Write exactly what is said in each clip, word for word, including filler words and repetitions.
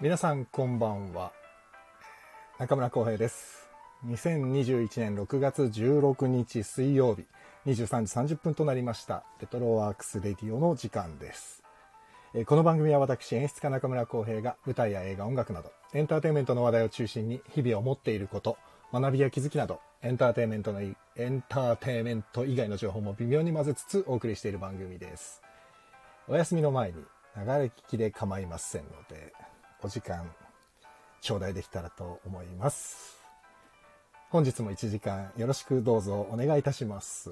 皆さんこんばんは、中村光平です。にせんにじゅういちねんろくがつじゅうろくにち水曜日、にじゅうさんじさんじゅっぷんとなりました。レトロワークスレディオの時間です。この番組は私演出家中村光平が舞台や映画、音楽などエンターテインメントの話題を中心に、日々思っていること、学びや気づきなどエンターテインメントのエンターテインメント以外の情報も微妙に混ぜつつお送りしている番組です。お休みの前に流れ聞きで構いませんので、お時間頂戴できたらと思います。本日もいちじかんよろしくどうぞお願いいたします。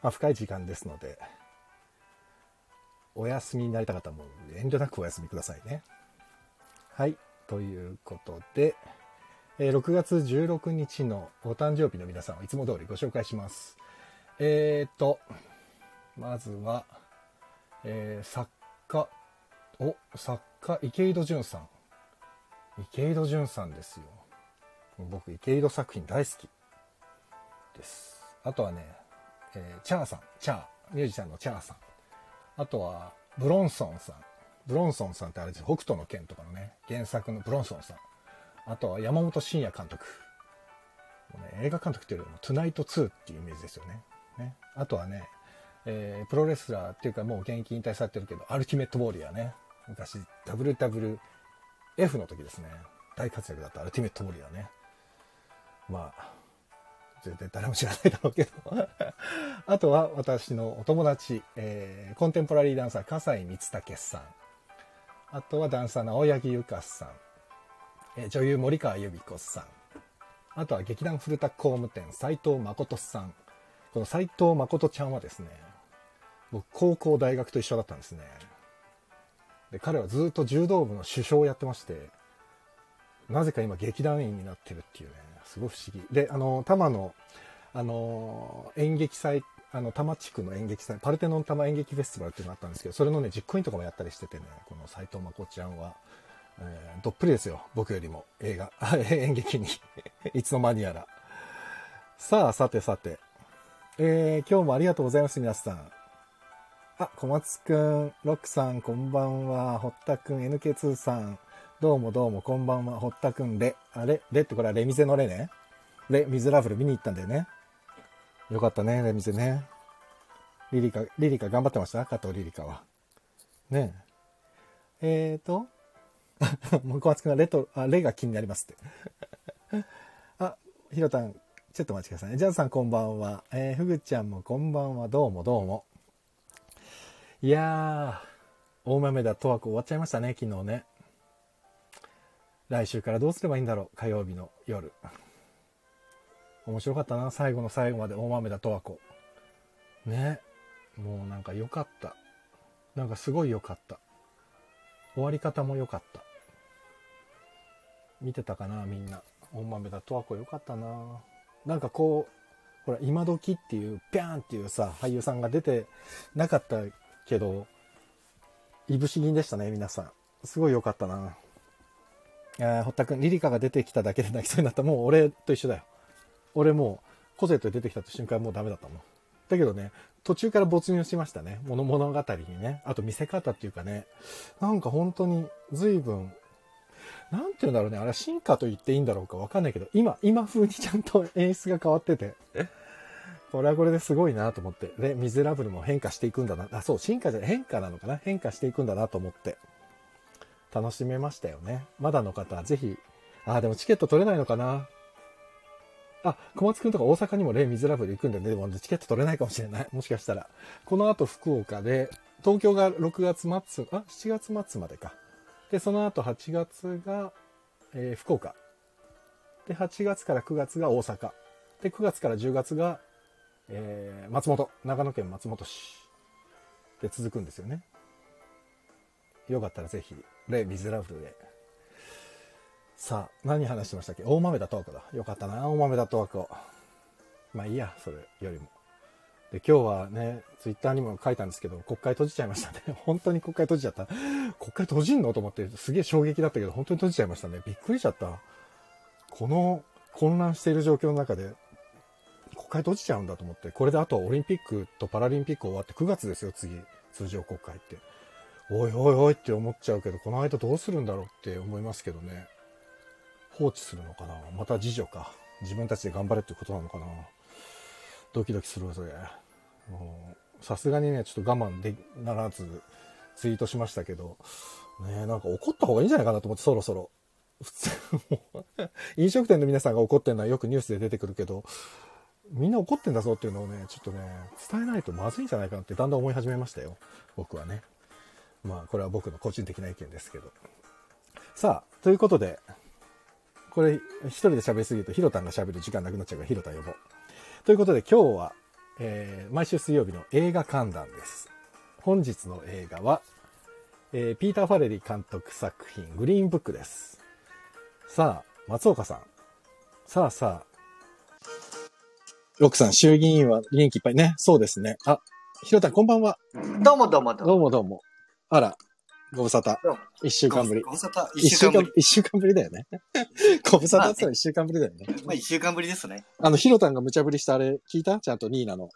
まあ、深い時間ですのでお休みになりた方も遠慮なくお休みくださいね。はい、ということで、えー、ろくがつじゅうろくにちのお誕生日の皆さんをいつも通りご紹介します。えーとまずは、えー、作家お作家池井戸潤さん池井戸潤さんですよ。僕池井戸作品大好きです。あとはね、えー、チャーさんチャーミュージシャンのチャーさん、あとはブロンソンさんブロンソンさんってあれです、北斗の拳とかのね原作のブロンソンさん、あとは山本慎也監督、もう、ね、映画監督というよりもトゥナイトツーっていうイメージですよ ね, ねあとはね、えー、プロレスラーっていうかもう現役引退されてるけど、アルティメットウォーリアーね、昔 ダブリューダブリューエフ の時ですね、大活躍だったアルティメットウォーリアーね、まあ全然誰も知らないだろうけどあとは私のお友達、えー、コンテンポラリーダンサー笠井光武さん、あとはダンサーの青柳ゆかさん、えー、女優森川由美子さん、あとは劇団古田工務店斉藤誠さん。この斉藤誠ちゃんはですね、僕高校大学と一緒だったんですね。で、彼はずっと柔道部の主将をやってまして、なぜか今劇団員になってるっていうね、すごい不思議で、あの多摩のあの演劇祭、あの多摩地区の演劇祭、パルテノン多摩演劇フェスティバルっていうのがあったんですけど、それのね実行委員とかもやったりしててね、この斉藤誠ちゃんは、えー、どっぷりですよ、僕よりも映画演劇にいつの間にやら。さあ、さてさて、えー、今日もありがとうございます皆さん。あ、小松くん、ロックさんこんばんは、堀田くん、 エヌケーツー さんどうもどうもこんばんは、堀田くん、レ、あれレってこれはレミゼのレね、レミゼラブル見に行ったんだよね、よかったねレミゼね、リリカリリカ頑張ってました、加藤リリカはねええー、ともう小松くんがレとあレが気になりますってあ、ひろたんちょっとお待ちくださいね。ジャズさんこんばんは、えー、ふぐちゃんもこんばんは、どうもどうも。いやー、大豆だとわこ終わっちゃいましたね、昨日ね。来週からどうすればいいんだろう、火曜日の夜。面白かったな、最後の最後まで大豆だとわこ。ね、もうなんか良かった。なんかすごい良かった。終わり方も良かった。見てたかな、みんな。大豆だとわこ良かったな。なんかこうほら今時っていうピャーンっていうさ俳優さんが出てなかったけど、いぶし銀でしたね皆さん、すごい良かったな。堀田くん、リリカが出てきただけで泣きそうになった。もう俺と一緒だよ、俺もうコゼット出てきた瞬間もうダメだったもんだけどね、途中から没入しましたね、物語にね。あと見せ方っていうかね、なんか本当に随分なんていうんだろうね、あれ進化と言っていいんだろうか分かんないけど、今今風にちゃんと演出が変わってて、これはこれですごいなと思って、でミゼラブルも変化していくんだな、あそう進化じゃない変化なのかな、変化していくんだなと思って楽しめましたよね。まだの方ぜひ、あでもチケット取れないのかな、あ小松くんとか大阪にもレイ・ミゼラブル行くんでね、でもチケット取れないかもしれない、もしかしたらこの後福岡で、東京がろくがつまつあしちがつまつまでか、でその後はちがつが、えー、福岡で、はちがつからくがつが大阪で、くがつからじゅうがつが、えー、松本長野県松本市で続くんですよね。よかったらぜひレ・ミゼラブルへ。さあ何話してましたっけ、大豆だとわこだ、よかったな大豆だとわこ、まあいいやそれよりも。で今日はねツイッターにも書いたんですけど、国会閉じちゃいましたね本当に国会閉じちゃった、国会閉じんのと思って、すげえ衝撃だったけど本当に閉じちゃいましたね、びっくりしちゃった。この混乱している状況の中で国会閉じちゃうんだと思って、これであとオリンピックとパラリンピック終わってくがつですよ次、通常国会って。おいおいおいって思っちゃうけど、この間どうするんだろうって思いますけどね。放置するのかな、また自助か、自分たちで頑張れってことなのかな。ドキドキするわ。それさすがにねちょっと我慢でならずツイートしましたけどね、なんか怒った方がいいんじゃないかなと思って、そろそろ普通飲食店の皆さんが怒ってんのはよくニュースで出てくるけど、みんな怒ってんだぞっていうのをね、ちょっとね伝えないとまずいんじゃないかなってだんだん思い始めましたよ、僕はね。まあこれは僕の個人的な意見ですけど。さあということで、これ一人で喋りすぎるとヒロタンが喋る時間なくなっちゃうから、ヒロタン呼ぼうということで、今日は、えー、毎週水曜日の映画観覧です。本日の映画は、えー、ピーター・ファレリー監督作品グリーンブックです。さあ松岡さん、さあさあ六さん、衆議院は元気いっぱいね。そうですね。あ、ひろたんこんばんは。どうもどうもどうもどうもどうも。あらご無沙汰。一週間ぶり。ご無沙汰。一週間ぶり。一週間ぶりだよね。ご無沙汰ってのは一週間ぶりだよね。まあ一週間ぶりですね。あのひろたんが無茶ぶりしたあれ聞いた？ちゃんとニーナの。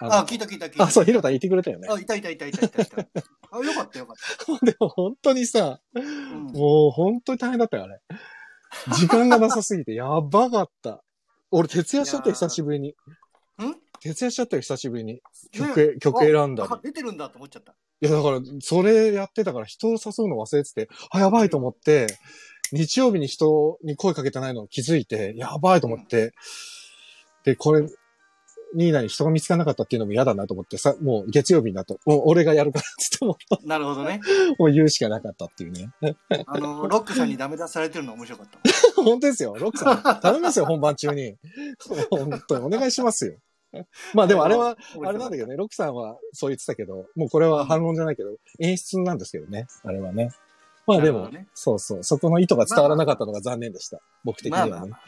あのあ、聞いた聞いた聞いた。あ、そう、ひろたん言ってくれたよね。あ、いたいたいたいたいたいた。あ、よかったよかった。でも本当にさ、うん、もう本当に大変だったよあれ。時間がなさすぎてやばかった。俺徹夜しちゃったよ久しぶりに。ん？徹夜しちゃったよ久しぶりに。曲、ね、曲選んだり。出てるんだと思っちゃった。いやだからそれやってたから人を誘うの忘れてて、あやばいと思って、日曜日に人に声かけてないのを気づいてやばいと思って、うん、でこれ。ニーナに人が見つからなかったっていうのも嫌だなと思ってさ、もう月曜日になると、もう俺がやるからって思った。なるほどね。もう言うしかなかったっていうね。あの、ロックさんにダメ出しされてるの面白かった。本当ですよ。ロックさん、頼みますよ、本番中に。本当にお願いしますよ。まあでもあれは、あれなんだけどね、ロックさんはそう言ってたけど、もうこれは反論じゃないけど、演出なんですけどね、あれはね。まあでも、ね、そうそう、そこの意図が伝わらなかったのが残念でした。まあ、僕的にはね。まあまあ、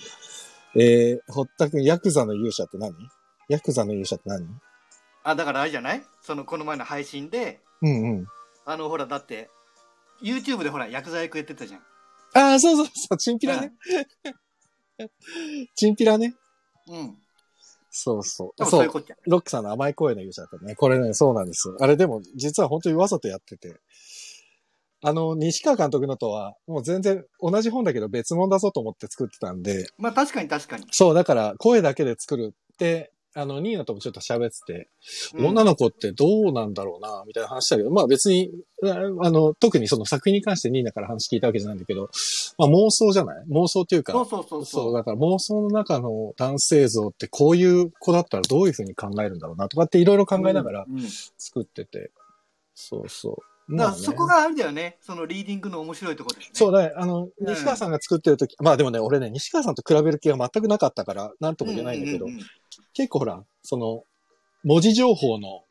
えー、堀田くん、ヤクザの勇者って何？ヤクザの勇者って何？あ、だからあれじゃない？そのこの前の配信で、うんうん、あのほらだって YouTube でほらヤクザ役やってたじゃん。ああ、そうそうそう、チンピラね。チンピラね。うん。そうそう。そういうこっちゃ。ロックさんの甘い声の勇者だったね。これね、そうなんです。あれでも実は本当にわざとやってて、あの西川監督のとはもう全然同じ本だけど別物だぞと思って作ってたんで。まあ確かに確かに。そうだから声だけで作るって。あの、ニーナともちょっと喋ってて、うん、女の子ってどうなんだろうな、みたいな話だけど、まあ別に、あの、特にその作品に関してニーナから話聞いたわけじゃないんだけど、まあ妄想じゃない？妄想っていうか、そうそうそうそう。そう、だから妄想の中の男性像ってこういう子だったらどういうふうに考えるんだろうな、とかっていろいろ考えながら作ってて、うんうん、そうそう。だからそこがあるんだよね。そのリーディングの面白いところですね。そうだね。あの、西川さんが作ってるとき、うん、まあでもね、俺ね、西川さんと比べる気が全くなかったから、なんとも言えないんだけど、うんうんうん、結構ほら、その、文字情報の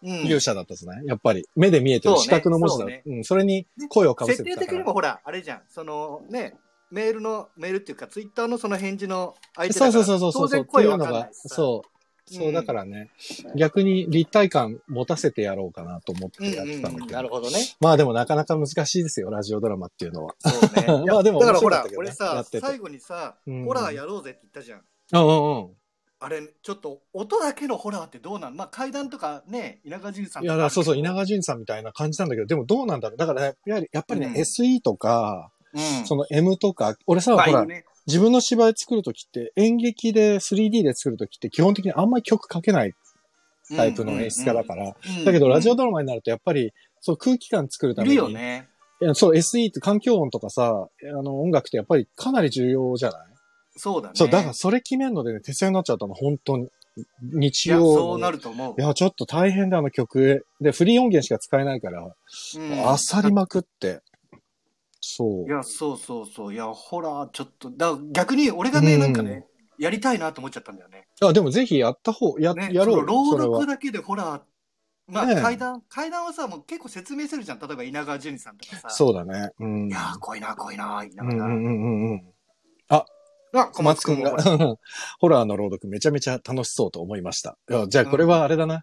勇者だったじゃない、うん、やっぱり。目で見えてる視覚の文字だ。う, ね う, ね、うん。それに声をかぶせてたから。設定的にもほら、あれじゃん。そのね、メールの、メールっていうか、ツイッターのその返事の相手だから。そうそうそうそう。当然声わかんないしさ。そう。そうだからね、うん、逆に立体感持たせてやろうかなと思ってやってたんだけど、うんうん、なるほどね。まあでもなかなか難しいですよ、ラジオドラマっていうのは。そうね。まあでも面白かったけどね。だからほら、俺さ、最後にさ、うん、ホラーやろうぜって言ったじゃん。うんうんうん。あれちょっと音だけのホラーってどうなん？まあ階段とかね、稲川淳さんとか。いやだ、そうそう、稲川淳さんみたいな感じなんだけど、でもどうなんだろう。だから、ね、やはりやっぱりね、うん、エスイー とか、うん、その エム とか、俺さ、ほら。自分の芝居作るときって演劇で スリーディー で作るときって基本的にあんまり曲書けないタイプの演出家だから、うんうんうん、だけどラジオドラマになるとやっぱりそう空気感作るためにいるよね。そう エスイー って環境音とかさ、あの音楽ってやっぱりかなり重要じゃない？そうだね。そうだからそれ決めるのでね手製になっちゃったの本当に日曜に。いやそうなると思う。いやちょっと大変だあの曲でフリー音源しか使えないから、うん、あさりまくって。そういやそうそうそういやホラーちょっとだ逆に俺がね、うん、なんかねやりたいなと思っちゃったんだよね。あでもぜひやった方や、ね、やろう。朗読だけでホラーまあ、ね、階段階段はさもう結構説明するじゃん。例えば稲川淳さんとかさ。そうだね。うん、いや怖いな怖いな稲川。うんうんうんうん。ああ小松くんがホラーの朗読めちゃめちゃ楽しそうと思いました。いやじゃあこれはあれだな。うん、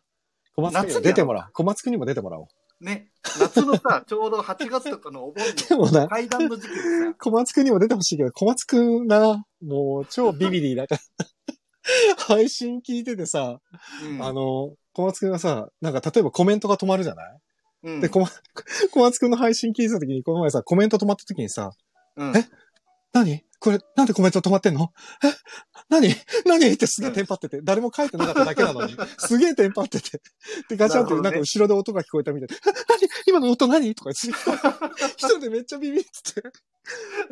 小松くん出てもらう。小松くんにも出てもらおう。ね、夏のさ、ちょうどはちがつとかのお盆の階段の時期でさ。小松くんにも出てほしいけど、小松くんな、もう超ビビリだから。配信聞いててさ、うん、あの、小松くんがさ、なんか例えばコメントが止まるじゃない？うん、で、小松くんの配信聞いてた時に、この前さ、コメント止まった時にさ、うん、え何これ、なんでコメント止まってんのえ何何ってすげえテンパってて、誰も書いてなかっただけなのに、すげえテンパってて。で、ガチャンって、なんか後ろで音が聞こえたみたいで、な、ね、何今の音何とか言って、人でめっちゃビビってて。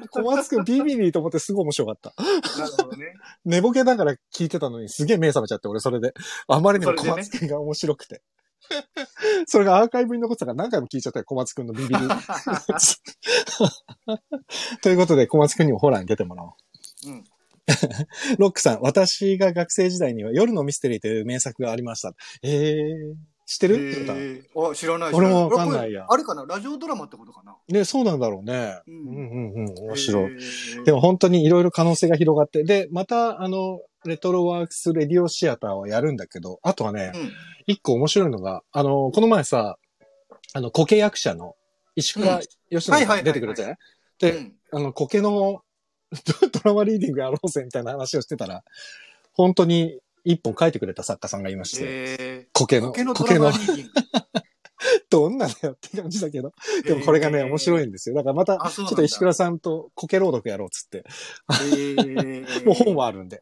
小松くんビビリと思ってすごい面白かった。なるほどね。寝ぼけだから聞いてたのに、すげえ目覚めちゃって、俺それで。あまりにも小松くんが面白くて。それがアーカイブに残ってたから何回も聞いちゃったよ、小松くんのビビり。ということで、小松くんにもホラーに出てもらおう。うん、ロックさん、私が学生時代には夜のミステリーという名作がありました。えー、知ってるってこと？あ、知らない。俺もわかんないや。あれかな？ラジオドラマってことかな？ね、そうなんだろうね。うん、うん、うんうん、面白い。でも本当にいろいろ可能性が広がって、で、また、あの、レトロワークスレディオシアターはやるんだけど、あとはね、うん、一個面白いのが、あの、この前さ、あの、苔役者の石倉義則さん出てくるじゃん。で、あの、苔のドラマリーディングやろうぜみたいな話をしてたら、本当に一本書いてくれた作家さんがいまして、苔の、苔のドラマリーディング。どんなだよって感じだけど。でもこれがね、えー、面白いんですよ。だからまた、ちょっと石倉さんと苔朗読やろうっつって。えー、もう本はあるんで。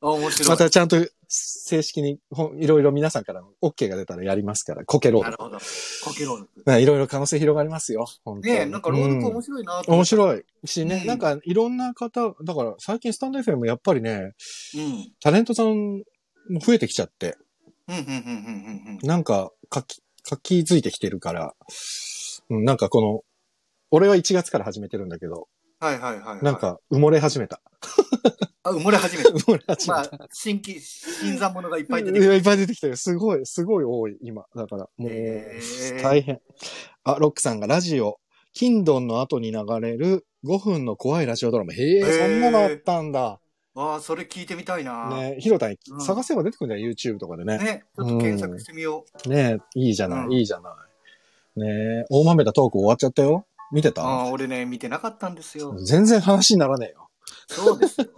面白い。またちゃんと正式にいろいろ皆さんから OK が出たらやりますから、苔朗読。なるほど。苔朗読。いろいろ可能性広がりますよ。本当ねえ、なんか朗読面白いなと、うん。面白い。しね、うん、なんかいろんな方、だから最近スタンド エフエム やっぱりね、うん、タレントさんも増えてきちゃって。なんか書き、書き付いてきてるから、うん、なんかこの、俺はいちがつから始めてるんだけど、はいはいはい、はい。なんか埋もれ始めた。あ、埋もれ始めた。埋もれ始めた。まあ、新規、新参者がいっぱい出てきてる。いっぱい出てきてる。すごい、すごい多い、今。だから、もう、大変。あ、ロックさんがラジオ、Kindleの後に流れるごふんの怖いラジオドラマ。へえ、そんなのあったんだ。ああ、それ聞いてみたいな。ねえ、ひろたん、うん、探せば出てくるんだよ、YouTube とかでね。ね、ちょっと検索してみよう。うん、ねえ、いいじゃない、うん、いいじゃない。ねえ、大豆田トーク終わっちゃったよ。見てた？ああ、俺ね、見てなかったんですよ。全然話にならねえよ。そうですよ。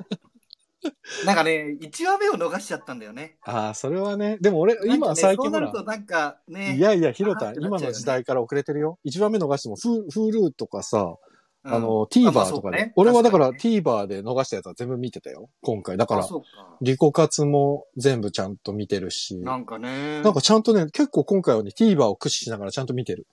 なんかね、いちわめを逃しちゃったんだよね。ああ、それはね、でも俺、ね、今最近なるとなんかね。いやいや、ひろたん、今の時代から遅れてるよ。いちわめ逃しても、Hulu とかさ、あの、うん、TVer とかね。まあ、ね、俺はだから TVer で逃したやつは全部見てたよ。今回。だから、リコカツも全部ちゃんと見てるし。なんかね。なんかちゃんとね、結構今回はね、TVer を駆使しながらちゃんと見てる。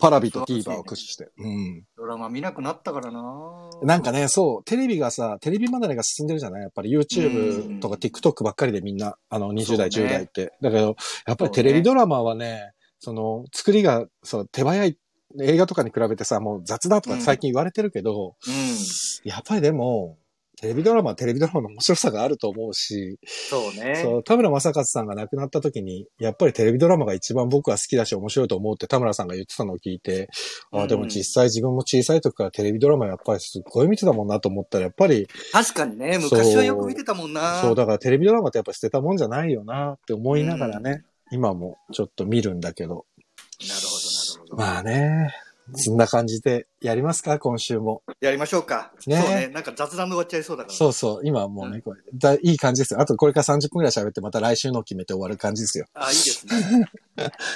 パラビと TVer を駆使して。うん。ドラマ見なくなったからな。なんかね、そう、テレビがさ、テレビ離れが進んでるじゃない？やっぱり YouTube とか TikTok ばっかりでみんな、あの、にじゅう代、ね、じゅう代って。だけど、やっぱりテレビドラマはね、その、作りが、そう、手早い。映画とかに比べてさ、もう雑だとか最近言われてるけど、うんうん、やっぱりでも、テレビドラマはテレビドラマの面白さがあると思うし、そうね。そう、田村正和さんが亡くなった時に、やっぱりテレビドラマが一番僕は好きだし面白いと思うって田村さんが言ってたのを聞いて、うん、ああ、でも実際自分も小さい時からテレビドラマやっぱりすっごい見てたもんなと思ったら、やっぱり。確かにね、昔はよく見てたもんな。そう、だからテレビドラマってやっぱ捨てたもんじゃないよなって思いながらね、うん、今もちょっと見るんだけど。なるほど。まあね、そんな感じでやりますか、今週も。やりましょうか。ね、そうね、なんか雑談で終わっちゃいそうだから。そうそう、今はもうね、うん、これだ、いい感じですよ。あとこれからさんじゅっぷんくらい喋って、また来週の決めて終わる感じですよ。あ、いいですね。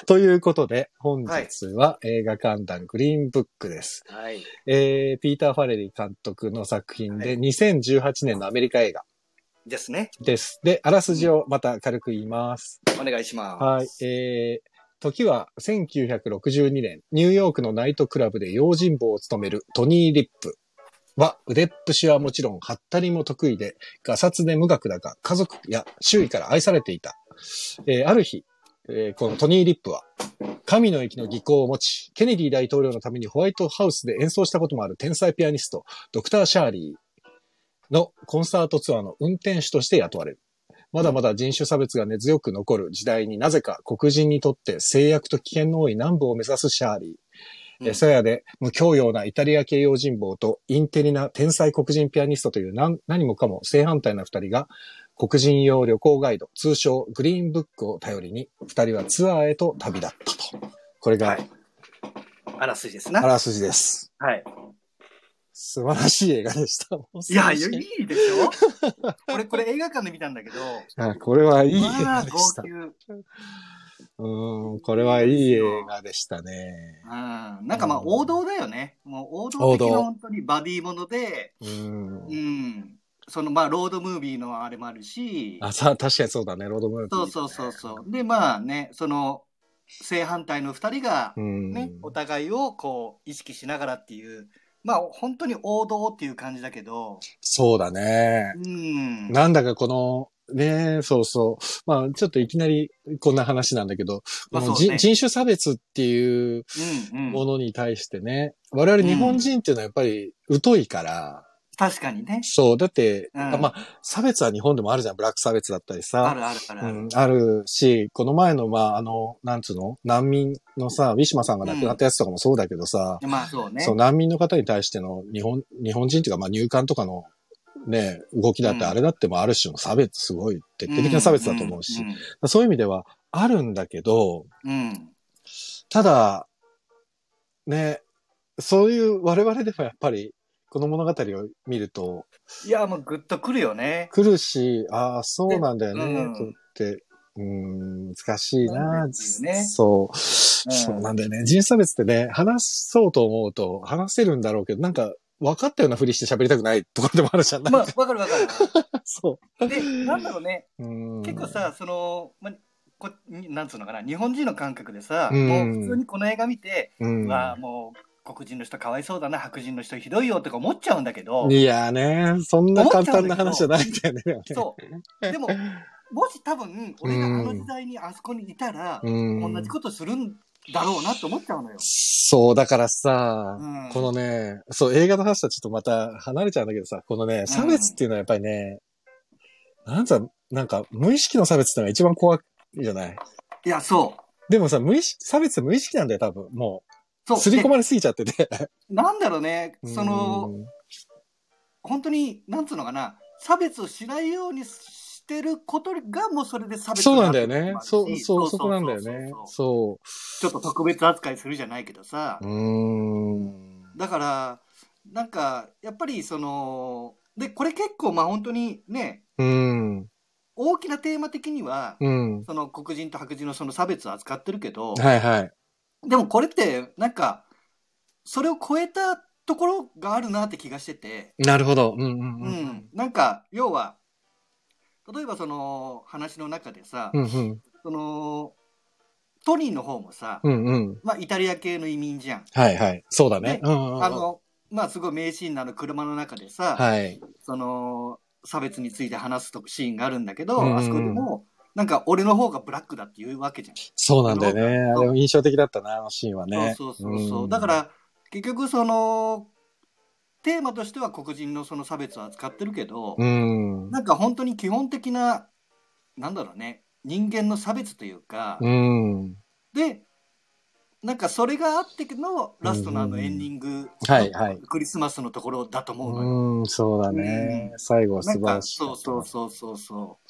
ということで、本日は映画観覧グリーンブックです。はい。えー、ピーター・ファレリー監督の作品で、にせんじゅうはちねんのアメリカ映画。ですね。です。で、あらすじをまた軽く言います。うん、お願いします。はい。えー時はせんきゅうひゃくろくじゅうにねん、ニューヨークのナイトクラブで用心棒を務めるトニー・リップは、腕っぷしはもちろん、ハッタリも得意で、ガサツで無学だが、家族や周囲から愛されていた。えー、ある日、えー、このトニー・リップは、神の息の技巧を持ち、ケネディ大統領のためにホワイトハウスで演奏したこともある天才ピアニスト、ドクター・シャーリーのコンサートツアーの運転手として雇われる。まだまだ人種差別が根強く残る時代になぜか黒人にとって制約と危険の多い南部を目指すシャーリー。うん、そやで無教養なイタリア系用心棒とインテリな天才黒人ピアニストという 何, 何もかも正反対な二人が黒人用旅行ガイド、通称グリーンブックを頼りに二人はツアーへと旅立ったと。これが、はい、あらすじですな。あらすじです。はい。素晴らしい映画でした。いや、いいでしょこれ、これ映画館で見たんだけど。あ、これはいい映画でした。まあ、号泣。うん、これはいい映画でしたね。うん、なんかまあ王道だよね。うん、もう王道的な本当にバディもので、うん、うん、そのまあロードムービーのあれもあるし、あ、さ、確かにそうだね、ロードムービー、ね。そうそうそうそう。でまあね、その正反対の二人がね、うん、お互いをこう意識しながらっていう。まあ本当に王道っていう感じだけど。そうだね。うん。なんだかこの、ねえ、そうそう。まあちょっといきなりこんな話なんだけど、まあね、この人種差別っていうものに対してね、うんうん、我々日本人っていうのはやっぱり疎いから。うん、確かにね。そう。だって、うん、まあ差別は日本でもあるじゃん。ブラック差別だったりさ。あるあるある。うん、あるし、この前の、まああの、なんつうの難民のさ、ウィシュマさんが亡くなったやつとかもそうだけどさ、うん、まあそうね。そう、難民の方に対しての日本、日本人っていうか、まあ入管とかの、ね、動きだってあれだってもある種の差別、すごい徹底的な差別だと思うし、うんうんうん、そういう意味ではあるんだけど、うん、ただね、そういう我々でもやっぱりこの物語を見ると、いやもうグッとくるよね。くるし、ああそうなんだよね、うん、とって、うん、難しいな、ね、そう、うん、そうなんだよね。人種差別ってね、話そうと思うと話せるんだろうけど、なんか。分かったようなふりして喋りたくないところでもあるじゃない。まあ分かる分かる。そう。で、なんだろうね。うん結構さ、その、ま、こなんつうのかな、日本人の感覚でさ、うもう普通にこの映画見て、まあもう黒人の人かわいそうだな、白人の人ひどいよとか思っちゃうんだけど。いやーね、そんな簡単な話じゃないんだよね。そう。でももし多分俺があの時代にあそこにいたら、同じことするん。だろうなって思っちゃうのよ。そう、だからさ、うん、このね、そう、映画の話とはちょっとまた離れちゃうんだけどさ、このね、差別っていうのはやっぱりね、うん、なんか、なんか、無意識の差別ってのが一番怖いじゃない？いや、そう。でもさ、無意識、差別って無意識なんだよ、多分、もう。そう。すり込まれすぎちゃってて。なんだろうね、その、本当に、なんつうのかな、差別をしないようにしてることがもうそれで差別になってる。そうなんだよね。そう、そう、そこなんだよね。そう。ちょっと特別扱いするじゃないけどさ。うーん。だから、なんか、やっぱりその、で、これ結構まあ本当にね、うん。大きなテーマ的には、うん。その黒人と白人のその差別を扱ってるけど、はいはい。でもこれって、なんか、それを超えたところがあるなって気がしてて。なるほど。うんうんうん。うん。なんか、要は、例えばその話の中でさ、うんうん、そのトニーの方もさ、うんうん、まあイタリア系の移民じゃん。はいはい、そうだね。ね、うんうんうん、あのまあすごい名シーンなの車の中でさ、はい、その差別について話すシーンがあるんだけど、うんうん、あそこでもなんか俺の方がブラックだって言うわけじゃん。そうなんだよね。あれも印象的だったな、あのシーンはね。そうそうそうそう。うん、だから結局その。テーマとしては黒人のその差別を扱ってるけど、うん、なんか本当に基本的な、なんだろうね、人間の差別というか、うん、で、なんかそれがあってのラストのあのエンディング、うんはいはい、クリスマスのところだと思うのよ。うん、そうだね、うん。最後は素晴らしい。そうそうそうそうそう。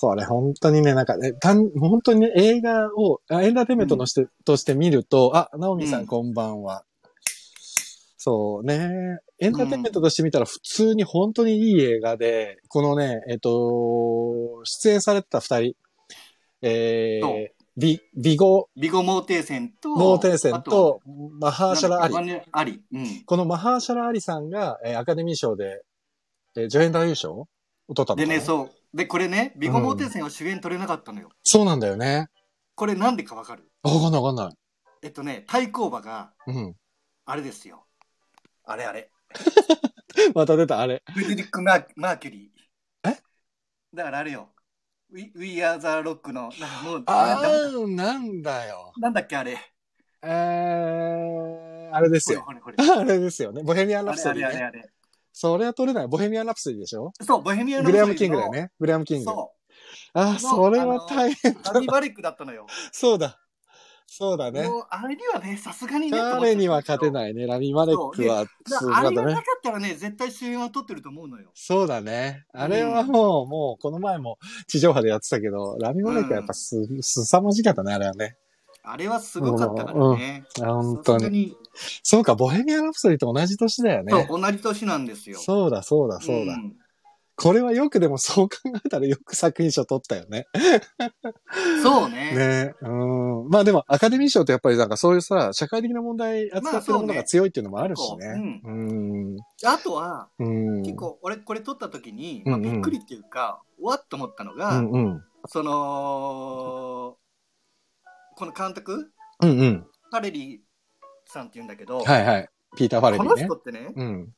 これ本当にね、なんかね、本当にね、映画を、エンターテインメントのして、うん、として見ると、あ、ナオミさん、うん、こんばんは。そうね。エンターテインメントとして見たら普通に本当にいい映画で、うん、このね、えっと、出演されてた二人、えー、ビ、ビゴ、ビゴモーテーセンと、モーテーセンと、マハーシャラ・アリ。アリ、うん。このマハーシャラ・アリさんが、えー、アカデミー賞で、えー、助演男優賞を取ったのかな。でね、そう。で、これね、ビゴモーテーセンは主演取れなかったのよ。うん、そうなんだよね。これなんでかわかる？わかんないわかんない。えっとね、対抗馬が、うん、あれですよ。あれあれまた出たあれフレデリック・マーキュリー。えだからあれよ、ウィー・アー・ザ・ロックのなんかもうあーなんだよなんだっけあれえー、あれですよこれこれこれあれですよね、ボヘミアン・ラプソディ、ね、あれあれあれあれそれは取れない、ボヘミアン・ラプソディでしょ。そうボヘミアン・ラプソディ、グレアム・キングだよね。グレアム・キング。そうあそれは大変だ。アニバリックだったのよ。そうだそうだね。もうあれにはね、さすがにね。彼には勝てないね。ラミ・マレックはすごかったね。あれがなかったらね、絶対主演は取ってると思うのよ。そうだね。あれはもう、うん、もうこの前も地上波でやってたけど、ラミ・マレックはやっぱす、うん、すさまじかったね、あれはね。あれはすごかったからね。うんうん、本当に。そうか、ボヘミアン・ラプソディと同じ年だよね。そう、同じ年なんですよ。そうだ、そうだ、そうだ。うん、これはよくでもそう考えたらよく作品賞取ったよね。そうね。ね、うん。まあでもアカデミー賞ってやっぱりなんかそういうさ、社会的な問題扱ってるものが強いっていうのもあるしね。まあそうね、うん、うん。あとは、うん、結構俺これ取った時に、まあ、びっくりっていうか、うんうん、わっと思ったのが、うんうん、その、この監督、うんうん、ファレリーさんって言うんだけど、はいはい。ピーター・ファレリーね。この人ってね、うん。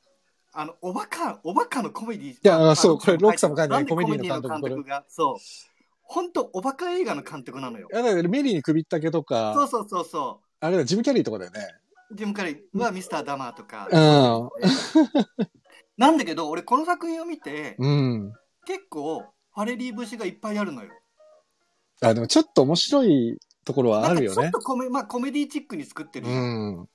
あの、おバカ、おバカのコメディー。いや、そう、これ、ロックさんも書いてないコメディーの監督が。そう。ほんと、おバカ映画の監督なのよ。いや、だからメリーに首ったけとか。そうそうそうそう。あれだ、ジム・キャリーとかだよね。ジム・キャリーはミスター・ダマーとか。うん。なんだけど、俺、この作品を見て、うん、結構、ファレリー節がいっぱいあるのよ。あ、でも、ちょっと面白いところはあるよね。ちょっとコメ、まあ、コメディチックに作ってる。うん。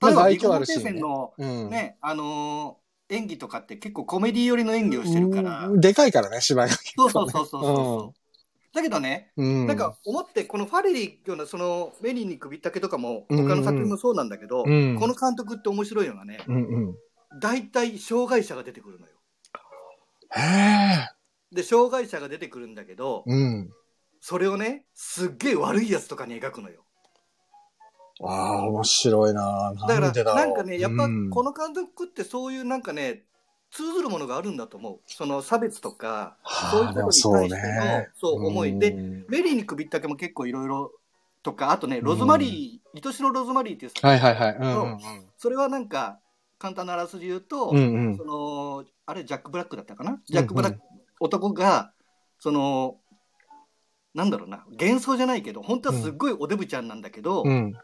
例えば、陸本聖戦の、ね、あのー、演技とかって結構コメディ寄りの演技をしてるから。でかいからね、芝居が、ね。そうそうそうそうそう。うん、だけどね、うん、なんか思って、このファレリーような、そのメリーに首ったけとかも、他の作品もそうなんだけど、うん、この監督って面白いのがね、大体、うんうん、障害者が出てくるのよ。へぇ。で、障害者が出てくるんだけど、うん、それをね、すっげえ悪いやつとかに描くのよ。ああ、面白いな。なんでだろう。だから、なんかね、やっぱ、この監督ってそういうなんかね、通ずるものがあるんだと思う。その差別とか、そういうことに対しての、そう、そう思い。で、メリーに首ったけも結構いろいろとか、あとね、ロズマリー、愛しのロズマリーっていう作品。はいはいはい。うんうんうん、それはなんか、簡単なあらすじ言うと、うんうん、その、あれ、ジャック・ブラックだったかな。ジャック・ブラック、うんうん、男が、その、なんだろうな、幻想じゃないけど、本当はすっごいおデブちゃんなんだけど、うんうん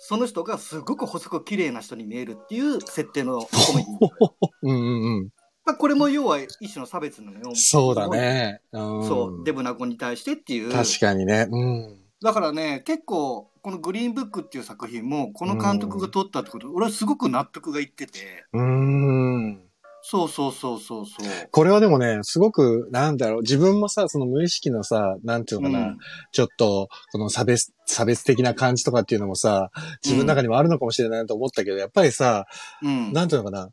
その人がすごく細く綺麗な人に見えるっていう設定のコメディ。うんうんうん。まあこれも要は一種の差別なのよ。そうだね。うん、そうデブな子に対してっていう。確かにね。うん。だからね結構このグリーンブックっていう作品もこの監督が撮ったってこと、うん、俺はすごく納得がいってて。うーん。そうそうそうそうそう。これはでもねすごくなんだろう自分もさその無意識のさなんていうのかな、うん、ちょっとこの差別差別的な感じとかっていうのもさ、自分の中にもあるのかもしれないなと思ったけど、うん、やっぱりさ、うん、なんていうのかな、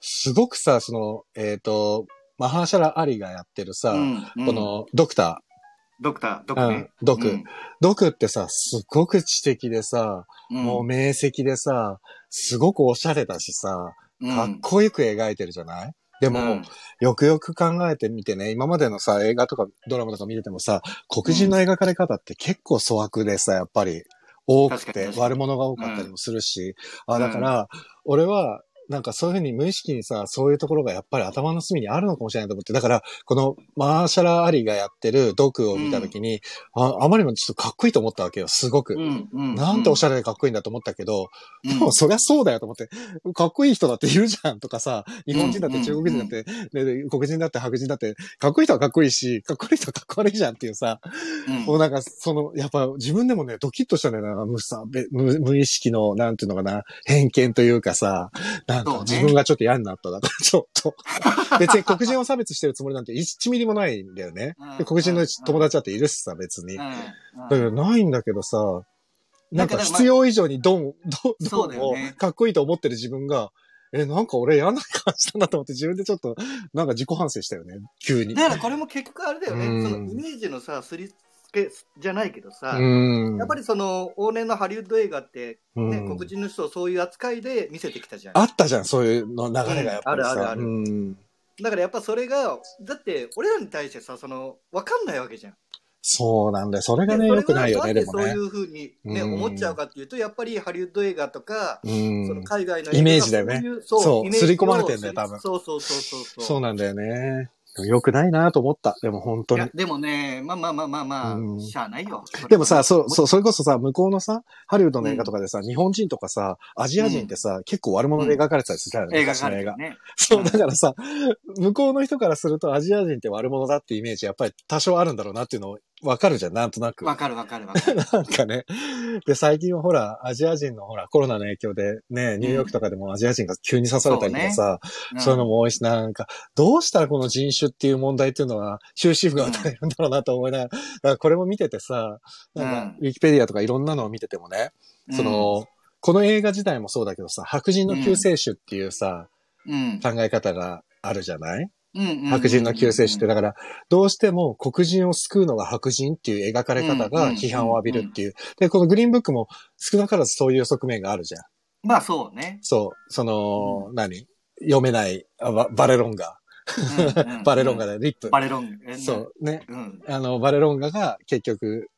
すごくさ、その、えっと、マハーシャラ・アリがやってるさ、うんうん、このドクター。ドクター、ドクね、うん、ドク、うん。ドクってさ、すごく知的でさ、うん、もう明晰でさ、すごくおしゃれだしさ、かっこよく描いてるじゃない、うんでも、うん、よくよく考えてみてね、今までのさ、映画とかドラマとか見ててもさ、黒人の描かれ方って結構粗悪でさ、やっぱり多くて、悪者が多かったりもするし、うん、あだから、うん、俺は、なんかそういうふうに無意識にさ、そういうところがやっぱり頭の隅にあるのかもしれないと思って、だから、このマーシャラ・アリがやってるドクを見たときに、うんあ、あまりもちょっとかっこいいと思ったわけよ、すごく。うんうん、なんておしゃれでかっこいいんだと思ったけど、うん、でもそりゃそうだよと思って、かっこいい人だっているじゃんとかさ、日本人だって中国人だって、うんうんうん、黒人だって白人だって、かっこいい人はかっこいいし、かっこいい人はかっこ悪いじゃんっていうさ、うん、もうなんかその、やっぱ自分でもね、ドキッとしたんだよな、無さ、無、無意識の、なんていうのかな、偏見というかさ、なんか自分がちょっと嫌になっただから、ちょっと。別に黒人を差別してるつもりなんていちミリもないんだよね。で黒人の友達だっているしさ、別に。だけどないんだけどさ、なんか必要以上にドン、ドンをかっこいいと思ってる自分が、え、なんか俺嫌な感じだなと思って自分でちょっと、なんか自己反省したよね、急に。だからこれも結局あれだよね、うん、そのイメージのさ、すりつけじゃないけどさ、うん、やっぱりその往年のハリウッド映画って、ねうん、黒人の人をそういう扱いで見せてきたじゃん。あったじゃん、そういうの流れがやっぱりさ、うん、あるあるある、うん、だからやっぱそれがだって俺らに対してさその分かんないわけじゃん。そうなんだよ、それがね良くないよね。でもねそういう風にね、うん、思っちゃうかっていうとやっぱりハリウッド映画とか、うん、その海外のイメージだよね。そうそう刷り込まれてんだよ多分。そうそうそうそうそうそうなんだよね。よくないなと思った。でも本当に。いやでもね、まあまあまあまあまあ、うん、しゃあないよ。でもさ、そう、そう、それこそさ、向こうのさ、ハリウッドの映画とかでさ、うん、日本人とかさ、アジア人ってさ、うん、結構悪者で描かれてたりするよね、うん、昔の映画。ね、そう、だからさ、うん、向こうの人からするとアジア人って悪者だってイメージ、やっぱり多少あるんだろうなっていうのを、わかるじゃん、なんとなく。わかるわかるわかる。なんかね。で、最近はほら、アジア人のほら、コロナの影響で、ね、ニューヨークとかでもアジア人が急に刺されたりとかさ、そうね。うん、そういうのも多いし、なんか、どうしたらこの人種っていう問題っていうのは、終止符が与えるんだろうなと思いながら、うん、だからこれも見ててさ、なんか、ウィキペディアとかいろんなのを見ててもね、うん、その、この映画自体もそうだけどさ、白人の救世主っていうさ、うん、考え方があるじゃない？うんうんうん、白人の救世主って、だから、どうしても黒人を救うのが白人っていう描かれ方が批判を浴びるっていう。うんうんうん、で、このグリーンブックも少なからずそういう側面があるじゃん。まあそうね。そう。その、うん、何読めないバ、バレロンガ。うんうんうん、バレロンガだよ、リップ。バレロンガ。そう。ね、うん。あの、バレロンガが結局、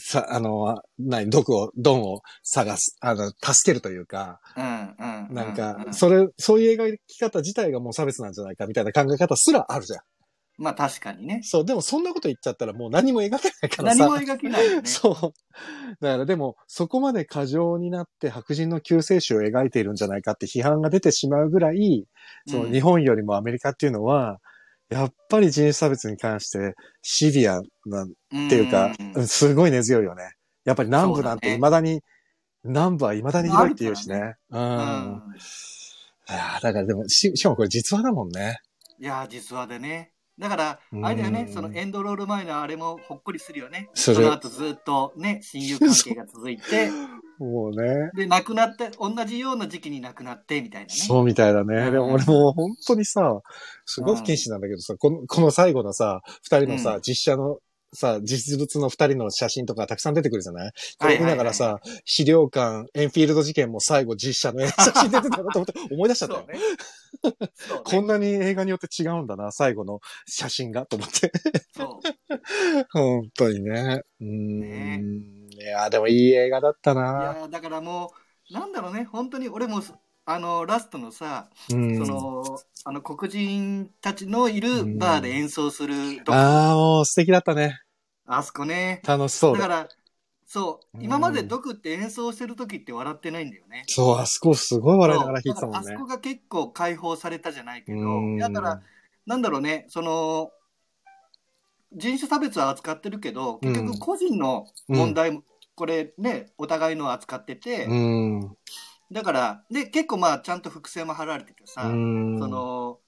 さ、あの、何、毒を、ドンを探す、あの、助けるというか、うんうんうん、なんか、それ、そういう描き方自体がもう差別なんじゃないかみたいな考え方すらあるじゃん。まあ確かにね。そう、でもそんなこと言っちゃったらもう何も描けないからさ。何も描けないよね。そう。だからでも、そこまで過剰になって白人の救世主を描いているんじゃないかって批判が出てしまうぐらい、その日本よりもアメリカっていうのは、うんやっぱり人種差別に関してシビアなんていうか、うん、すごい根強いよね。やっぱり南部なんて未だに、ね、南部は未だにひどいって言うしね。うん。うん、いやだからでもし、しかもこれ実話だもんね。いや実話でね。だから、あれだよね、そのエンドロール前のあれもほっこりするよね。その後ずっとね、親友関係が続いて。もうね。で、亡くなって、同じような時期に亡くなって、みたいなね。そうみたいだね。うん、でも俺もう本当にさ、すごい不謹慎なんだけどさ、うん、この、この最後のさ、二人のさ、うん、実写の、さ、実物の二人の写真とかたくさん出てくるじゃない？これ見ながらさ、はいはいはい、資料館、エンフィールド事件も最後実写の写真出てたなと思って思い出しちゃったよね。そうね。そうね。こんなに映画によって違うんだな、最後の写真がと思って。そう。本当にね。うーん。ね、いやでもいい映画だったな。いやだからもう、なんだろうね、本当に俺も、あのラストのさ、うん、そのあの黒人たちのいるバーで演奏する、うん、ああもう素敵だったね。あそこね。楽しそうだ。だからそう、うん、今までドクって演奏してる時って笑ってないんだよね。そうあそこすごい笑いながら弾いてたもんね。あそこが結構解放されたじゃないけど、うん、だからなんだろうねその人種差別は扱ってるけど結局個人の問題も、うん、これねお互いの扱ってて。うんだからで結構まあちゃんと伏線も張られててさその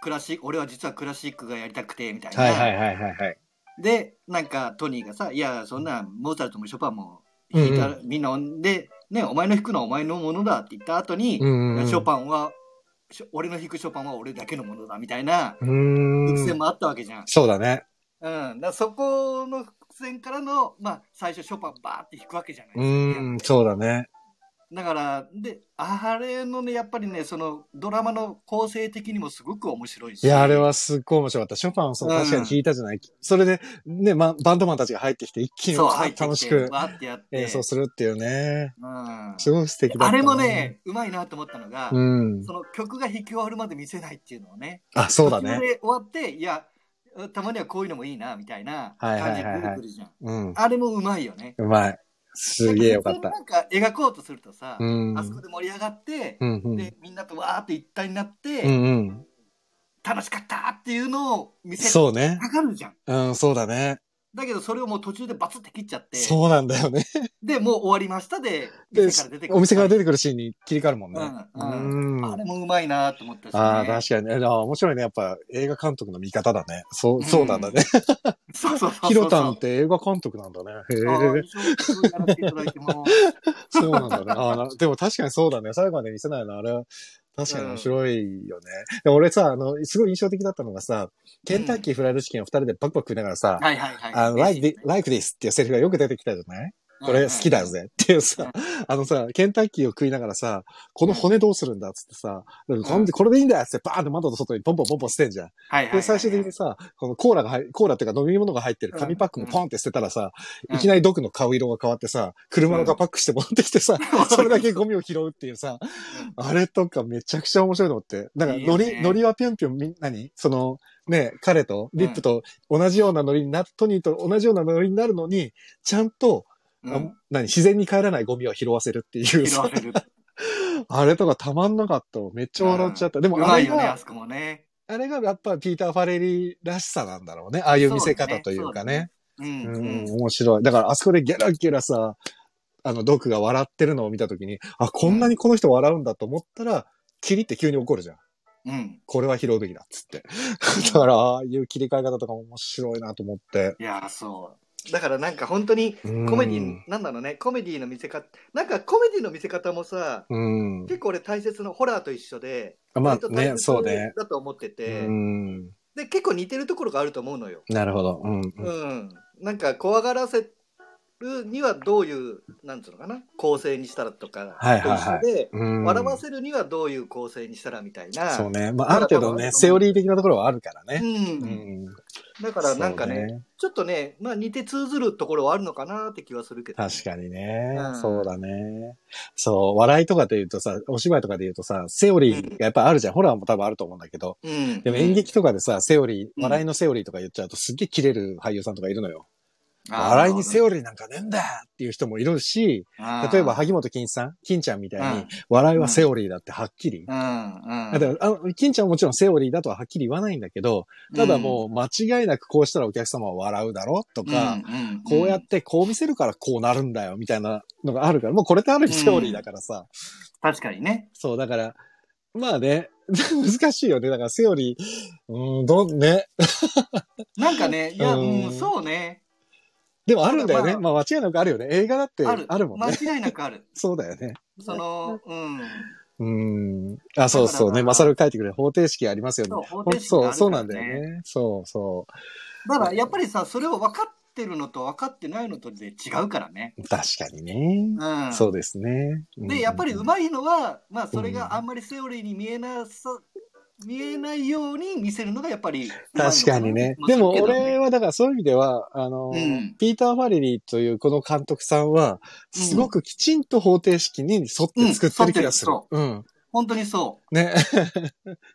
クラシック俺は実はクラシックがやりたくてみたいな、はいはいはいはいはい、でなんかトニーがさいやそんなモーツァルトもショパンも弾いた、うんうん、みんなで、ね、お前の弾くのはお前のものだって言った後に、うんうん、ショパンは俺の弾くショパンは俺だけのものだみたいな伏線もあったわけじゃん。そうだね、うん、だそこの伏線からの、まあ、最初ショパンバーって弾くわけじゃないですか、ね、うんそうだね。だからであれのねやっぱりねそのドラマの構成的にもすごく面白いしいやあれはすっごい面白かった。ショパンをそう確かに弾いたじゃない、うん、それでね、ま、バンドマンたちが入ってきて一気に楽しく演奏するっていうね、うん、すごく素敵だった、ね、あれもねうまいなと思ったのが、うん、その曲が弾き終わるまで見せないっていうのをねあそうだねそれで終わっていやたまにはこういうのもいいなみたいな感じで出てくるじゃん、はいはいはいはい、あれもうまいよね。うまいすげえよかった。なんか描こうとするとさ、うん、あそこで盛り上がって、うんうん、でみんなとわーって一体になって、うんうん、楽しかったっていうのを見せてそうね。かかるじゃん。うんそうだね。だけどそれをもう途中でバツって切っちゃって。そうなんだよね。でもう終わりましたで店から出てくるお店から出てくるシーンに切り替わるもんね。うんうん、あれもうまいなと思ったし、ね。ああ確かにね。面白いねやっぱ映画監督の見方だね。そうそうなんだね。うんそうそうそうそうヒロタンって映画監督なんだね。へえ。そうなんだね。あでも確かにそうだね。最後まで見せないのあれは確かに面白いよね。うん、でも俺さあのすごい印象的だったのがさ、ケンタッキーフライドチキンを二人でバクバク食いながらさ、うん、はいはいはい、あの like, like this っていうセリフがよく出てきたじゃない？これ好きだぜっていうさ、あのさ、ケンタッキーを食いながらさ、この骨どうするんだっつってさ、これでいいんだっつってバーンと窓の外にボンボンボンボン捨てんじゃん。はいはいはいはい、で、最終的にさ、このコーラが入、コーラっていうか飲み物が入ってる紙パックもポンって捨てたらさ、うん、いきなり毒の顔色が変わってさ、車がパックして戻ってきてさ、うん、それだけゴミを拾うっていうさ、あれとかめちゃくちゃ面白いと思って。だからノリ、いいね、ノリはぴょんぴょんみんなに、その、ね、彼とリップと同じようなノリにな、うん、トニーと同じようなノリになるのに、ちゃんと、うん、何自然に帰らないゴミは拾わせるっていう拾わせるあれとかたまんなかっためっちゃ笑っちゃった、うん、でもあれが、ね あ, そこもね、あれがやっぱピーター・ファレリーらしさなんだろうねああいう見せ方というかねう ね, うね、うんうん、面白い。だからあそこでギャラギャラさあのドクが笑ってるのを見たときにあこんなにこの人笑うんだと思ったら、うん、キリって急に怒るじゃん、うん、これは拾うべきだっつってだからああいう切り替え方とかも面白いなと思っていやそうだからなんか本当にコメディ、うん、なんだろうね、コメディの見せ方、なんかコメディの見せ方もさ、うん、結構俺大切なホラーと一緒で、まあね、そうね、だと思ってて、うん、で結構似てるところがあると思うのよ。なるほど。うん、うんうん、なんか怖がらせるにはどういうなんつうのかな構成にしたらとかと一緒で、笑わせるにはどういう構成にしたらみたいな。そうね、まあ、ある程度ねセオリー的なところはあるからね。うん。うんだからなんか ね, ねちょっとね、まあ、似て通ずるところはあるのかなって気はするけど、ね、確かにね、うん、そうだね。そう笑いとかで言うとさ、お芝居とかで言うとさ、セオリーがやっぱあるじゃん、うん、ホラーも多分あると思うんだけど、うん、でも演劇とかでさセオリー、笑いのセオリーとか言っちゃうとすっげえキレる俳優さんとかいるのよ、うん、笑いにセオリーなんかねえんだっていう人もいるし、例えば萩本欽一さん、欽ちゃんみたいに、うん、笑いはセオリーだってはっきり、うんうんうん、だからあの欽ちゃんはもちろんセオリーだとははっきり言わないんだけど、ただもう間違いなくこうしたらお客様は笑うだろうとか、うんうんうん、こうやってこう見せるからこうなるんだよみたいなのがあるから、もうこれってある意味セオリーだからさ、うん、確かにね。そうだからまあね難しいよね。だからセオリーうんどんねなんかねいや、うん、そうね。でもあるんだよね。まあ、まあ、間違いなくあるよね。映画だってあるもんね。間違いなくある。そうだよね。その、うん。うん。あ、そうそうね。マサル書いてくれる方程式ありますよね。そう、方程式があるからね。そう、そうなんだよね。そうそう。だからやっぱりさ、それを分かってるのと分かってないのとで違うからね。確かにね。うん。そうですね。で、やっぱりうまいのは、まあ、それがあんまりセオリーに見えなさ、うん見えないように見せるのがやっぱり確かにね。でも俺はだからそういう意味ではあの、うん、ピーター・ファレリーというこの監督さんはすごくきちんと方程式に沿って作ってる気がする。うん。うん、本当にそう。ね。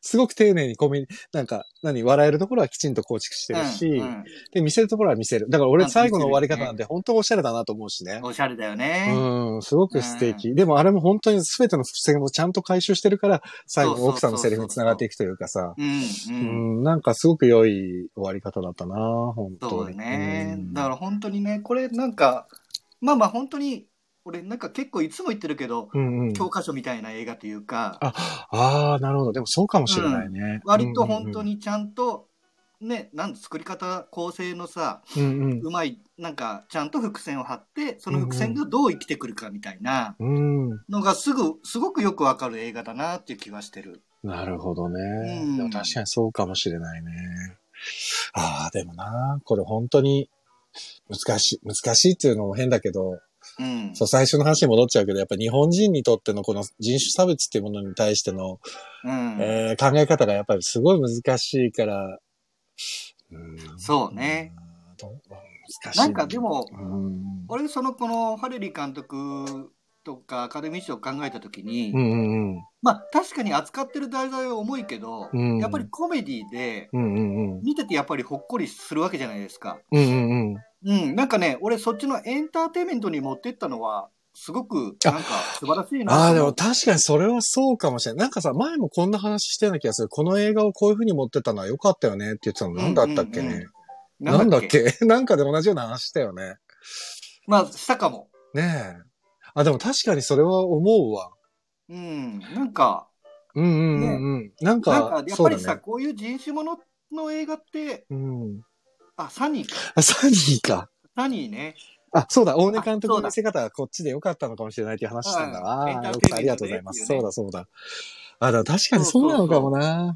すごく丁寧にコミなんか何笑えるところはきちんと構築してるし、うんうん、で見せるところは見せる。だから俺最後の終わり方なんて本当おしゃれだなと思うしね。おしゃれだよね。うん、すごく素敵。うん、でもあれも本当に全ての伏線をちゃんと回収してるから最後奥さんのセリフに繋がっていくというかさ、うん、うんうん、なんかすごく良い終わり方だったな本当に。そうね、うん。だから本当にねこれなんかまあまあ本当に。俺なんか結構いつも言ってるけど、うんうん、教科書みたいな映画というか、ああなるほど。でもそうかもしれないね、うん、割と本当にちゃんとね、なん作り方構成のさ、うんうん、うまいなんかちゃんと伏線を張ってその伏線がどう生きてくるかみたいなのがすぐすごくよくわかる映画だなっていう気はしてる。なるほどね、うん、でも確かにそうかもしれないね。ああでもなこれ本当に難しい難しいっていうのも変だけど、うん、そう最初の話に戻っちゃうけどやっぱり日本人にとってのこの人種差別っていうものに対しての、うんえー、考え方がやっぱりすごい難しいから、うん、そうね、うん、難しいなんかでも、うん、俺そのこのファレリー監督とかアカデミー賞を考えた時に、うんうんうん、まあ確かに扱ってる題材は重いけど、うんうん、やっぱりコメディで、うんうんうん、見ててやっぱりほっこりするわけじゃないですか、うんうんうんうん、なんかね、俺そっちのエンターテイメントに持ってったのは、すごく、なんか素晴らしいな。ああ、でも確かにそれはそうかもしれない。なんかさ、前もこんな話してるような気がする。この映画をこういう風に持ってったのは良かったよねって言ってたの、なんだったっけね。うんうんうん、なんだっけなんだっけなんかで同じような話したよね。まあ、したかも。ねえ。あ、でも確かにそれは思うわ。うん、なんか、うんうんうんうん。ね、なんか、なんかやっぱりさ、ね、こういう人種ものの映画って、うんあ、サニーか。サニーか。サニーね。あ、そうだ、大根監督の見せ方はこっちで良かったのかもしれないっていう話したんだ。ああ、よくありがとうございます。そうだ、そうだ。あ、だから確かにそうなのかもな。そうそうそ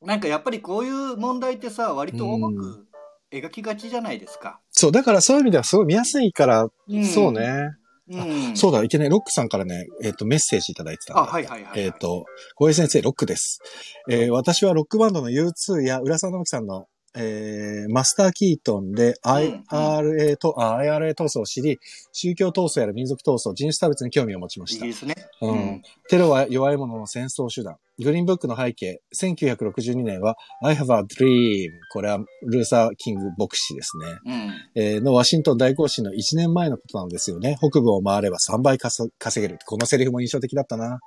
う。なんかやっぱりこういう問題ってさ、割と重く描きがちじゃないですか。そう、だからそういう意味ではすごい見やすいから、うん、そうね。うん、そうだ、いけない。ロックさんからね、えっ、ー、と、メッセージいただいてたんだ。あ、はいはいはい、はい。えっ、ー、と、小江先生、ロックです。えー、私はロックバンドの ユーツー や浦沢直樹さんのえー、マスター・キートンで アイアールエー と、うんうん、アイアールエー 闘争を知り、宗教闘争や民族闘争、人種差別に興味を持ちました。いいですね。うんうん、テロは弱い者の戦争手段。グリーンブックの背景、せんきゅうひゃくろくじゅうにねんは I Have a Dream、 これはルーサー・キング牧師ですね、うんえー、のワシントン大行進のいちねんまえのことなんですよね。北部を回ればさんばい稼げる。このセリフも印象的だったな。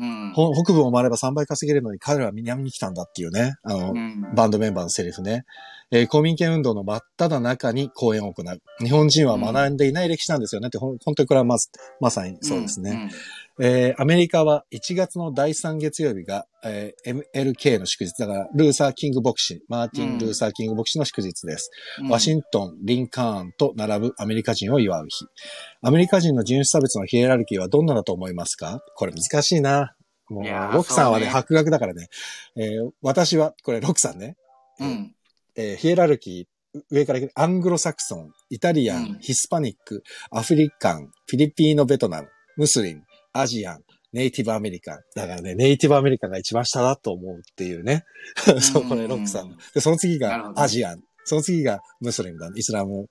うん、北部を回ればさんばい稼げるのに彼らは南に来たんだっていうね、あの、うん、バンドメンバーのセリフね、えー、公民権運動の真っ只中に講演を行う。日本人は学んでいない歴史なんですよねって、うん、本当にこれはまず、まさにそうですね、うんうんえー、アメリカはいちがつのだいさん月曜日が、えー、エムエルケー の祝日だから、ルーサー・キング牧師、マーティン・ルーサー・キング牧師の祝日です。うん、ワシントン、リンカーンと並ぶアメリカ人を祝う日。アメリカ人の人種差別のヒエラルキーはどんなだと思いますか？これ難しいな。もう、ロクさんはね、博学だからね。えー、私は、これロクさんね。うん。えー、ヒエラルキー、上からアングロサクソン、イタリアン、うん、ヒスパニック、アフリカン、フィリピーノ、ベトナム、ムスリム、アジアン、ネイティブアメリカン。だからね、ネイティブアメリカンが一番下だと思うっていうね。そう、これ、ロックさん。で、その次がアジアン。その次がムスリムだ、ね、イスラム。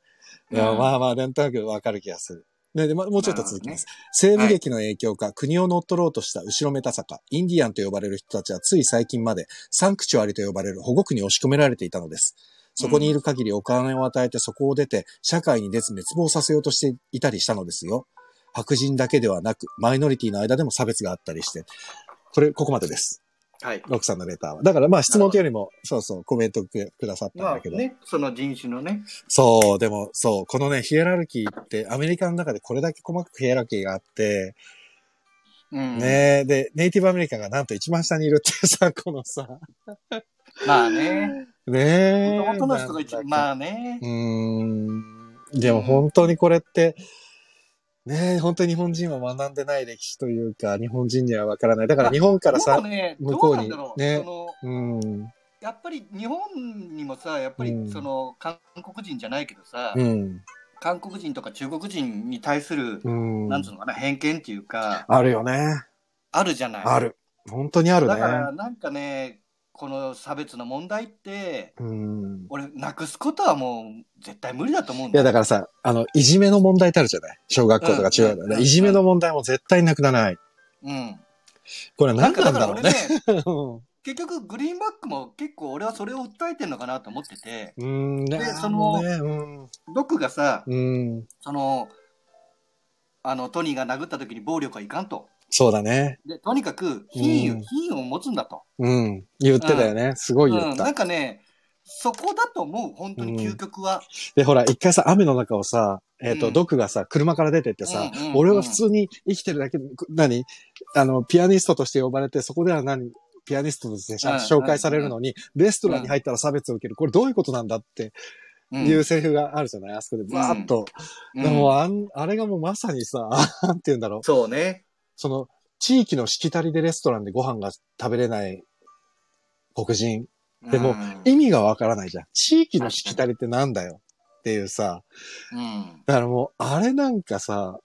うん、まあまあ、なんとなくわかる気がする。ね、で、もうちょっと続きます。ね、西部劇の影響か、はい、国を乗っ取ろうとした後ろめたさか、インディアンと呼ばれる人たちはつい最近まで、サンクチュアリと呼ばれる保護区に押し込められていたのです。そこにいる限りお金を与えてそこを出て、社会に滅亡させようとしていたりしたのですよ。白人だけではなく、マイノリティの間でも差別があったりして。これ、ここまでです。はい。ロクさんのレターは。だからまあ質問というよりも、そうそう、コメントくださったんだけど。まあね、その人種のね。そう、でもそう、このね、ヒエラルキーってアメリカの中でこれだけ細かくヒエラルキーがあって、うん、ねえ、で、ネイティブアメリカンがなんと一番下にいるっていうさ、このさ。まあね。ねえ。本当の人が一番、まあね。うん。でも本当にこれって、ねえ、本当に日本人は学んでない歴史というか、日本人には分からない。だから日本からさ、ね、向こうに。ね、その、うん、やっぱり日本にもさ、やっぱりその、韓国人じゃないけどさ、うん、韓国人とか中国人に対する、うん、なんつうのかな、偏見っていうか。あるよね。あるじゃない。ある。本当にあるね。だからなんかね、この差別の問題って、うん、俺、なくすことはもう絶対無理だと思うんだよ。いや、だからさ、あの、いじめの問題ってあるじゃない小学校とか中学校、ねうん、いじめの問題も絶対なくならない。うん。これは何なんだろうね。ね結局、グリーンバックも結構俺はそれを訴えてるのかなと思ってて。うんね、で、その、ねうん、僕がさ、うん、その、あの、トニーが殴った時に暴力はいかんと。そうだね。で、とにかく品位、うん、品位を持つんだと。うん。言ってたよね。うん、すごい言った、うん。なんかね、そこだと思う。本当に究極は。うん、で、ほら、一回さ、雨の中をさ、えっ、ー、と、うん、ドクがさ、車から出てってさ、うんうんうん、俺は普通に生きてるだけで、何あの、ピアニストとして呼ばれて、そこでは何ピアニストとして、ね、紹介されるのに、うん、レストランに入ったら差別を受ける。これどういうことなんだって。うん、いうセリフがあるじゃないあそこでバーッと。うん、でもあ、あれがもうまさにさ、なんて言うんだろう。そうね。その、地域のしきたりでレストランでご飯が食べれない黒人。でも、意味がわからないじゃん。地域のしきたりってなんだよっていうさ。うん、だからもう、あれなんかさ、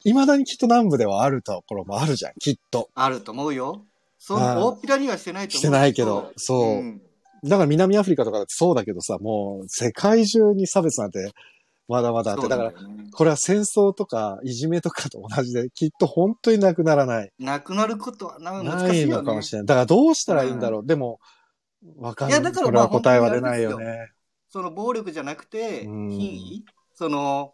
未だにきっと南部ではあるところもあるじゃん、きっと。あると思うよ。そう、大っぴらにはしてないと思う。してないけど、そう。うん、だから南アフリカとかだってそうだけどさ、もう、世界中に差別なんて、まだまだあって。だから、これは戦争とか、いじめとかと同じで、きっと本当になくならない。なくなることは、なんか難しいよね。ないのかもしれない。だからどうしたらいいんだろう。うん、でも、わかんない。いや、だから、これは答えは出ないよね。その暴力じゃなくて、品位、その、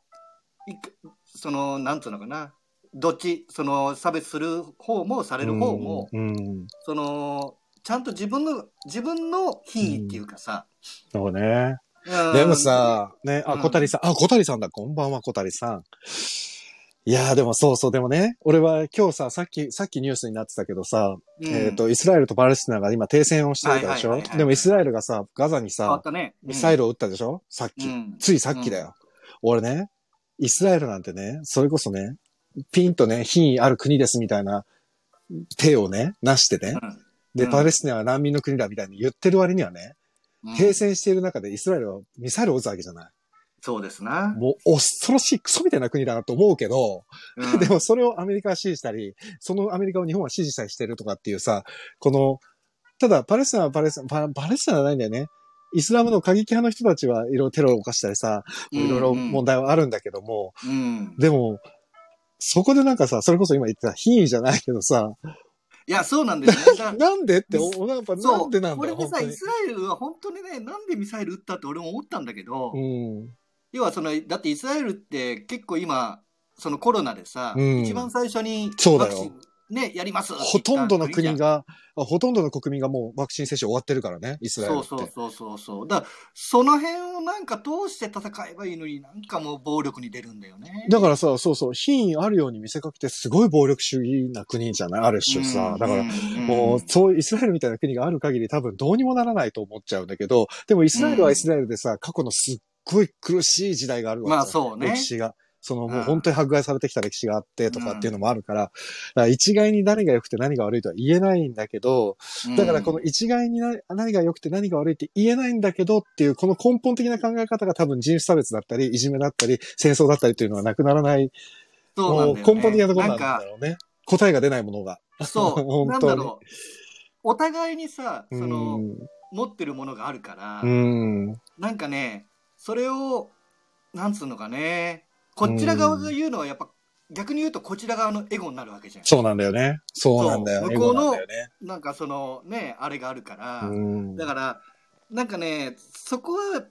その、なんつうのかな。どっち、その、差別する方も、される方も、うん、その、ちゃんと自分の、自分の品位っていうかさ。うん、そうね。でもさ、ね、あ、小谷さん、あ、小谷さんだ、こんばんは、小谷さん。いやー、でもそうそう、でもね、俺は今日さ、さっき、さっきニュースになってたけどさ、うん、えっ、ー、と、イスラエルとパレスチナが今停戦をしてるでしょ、はいはいはいはい、でもイスラエルがさ、ガザにさ、ねうん、ミサイルを撃ったでしょさっき、うん。ついさっきだよ、うん。俺ね、イスラエルなんてね、それこそね、ピンとね、品位ある国ですみたいな手をね、なしてね、うん、で、パレスチナは難民の国だみたいに言ってる割にはね、停戦している中でイスラエルはミサイルを撃つわけじゃない。そうですな。もう恐ろしいクソみたいな国だなと思うけど、うん、でもそれをアメリカは支持したり、そのアメリカを日本は支持したりしてるとかっていうさ、この、ただパレスチナはパレスチナ、パレスチナはないんだよね。イスラムの過激派の人たちはいろいろテロを犯したりさ、いろいろ問題はあるんだけども、うんうん、でも、そこでなんかさ、それこそ今言ってた品位じゃないけどさ、いや、そうなんですよ。なんでって、なんかなんでなんだろう。これでさ、イスラエルは本当にね、なんでミサイル撃ったって俺も思ったんだけど、うん、要はその、だってイスラエルって結構今、そのコロナでさ、うん、一番最初にワクチンね、やります。ほとんどの国が、ほとんどの国民がもうワクチン接種終わってるからね、イスラエルって。そうそうそうそう。だから、その辺をなんか通して戦えばいいのに、なんかもう暴力に出るんだよね。だからさ、そうそう、品位あるように見せかけて、すごい暴力主義な国じゃない、ある種さ。だから、もう、そう、イスラエルみたいな国がある限り多分どうにもならないと思っちゃうんだけど、でもイスラエルはイスラエルでさ、過去のすっごい苦しい時代があるわけ。まあそうね。歴史が。そのもう本当に迫害されてきた歴史があってとかっていうのもあるから、うん、だから一概に何が良くて何が悪いとは言えないんだけど、だからこの一概に何が良くて何が悪いって言えないんだけどっていうこの根本的な考え方が多分人種差別だったりいじめだったり戦争だったりというのはなくならない、そうなんだよね、もう根本的なところなんだろうね。答えが出ないものが。そう。本当になんだろう。お互いにさ、その、うん、持ってるものがあるから、うん、なんかね、それを、なんつうのかね、こちら側が言うのはやっぱ、うん、逆に言うとこちら側のエゴになるわけじゃん。そうなんだよね。そうなんだよ。向こうの な,、ね、なんかそのねあれがあるから、うん、だからなんかねそこは、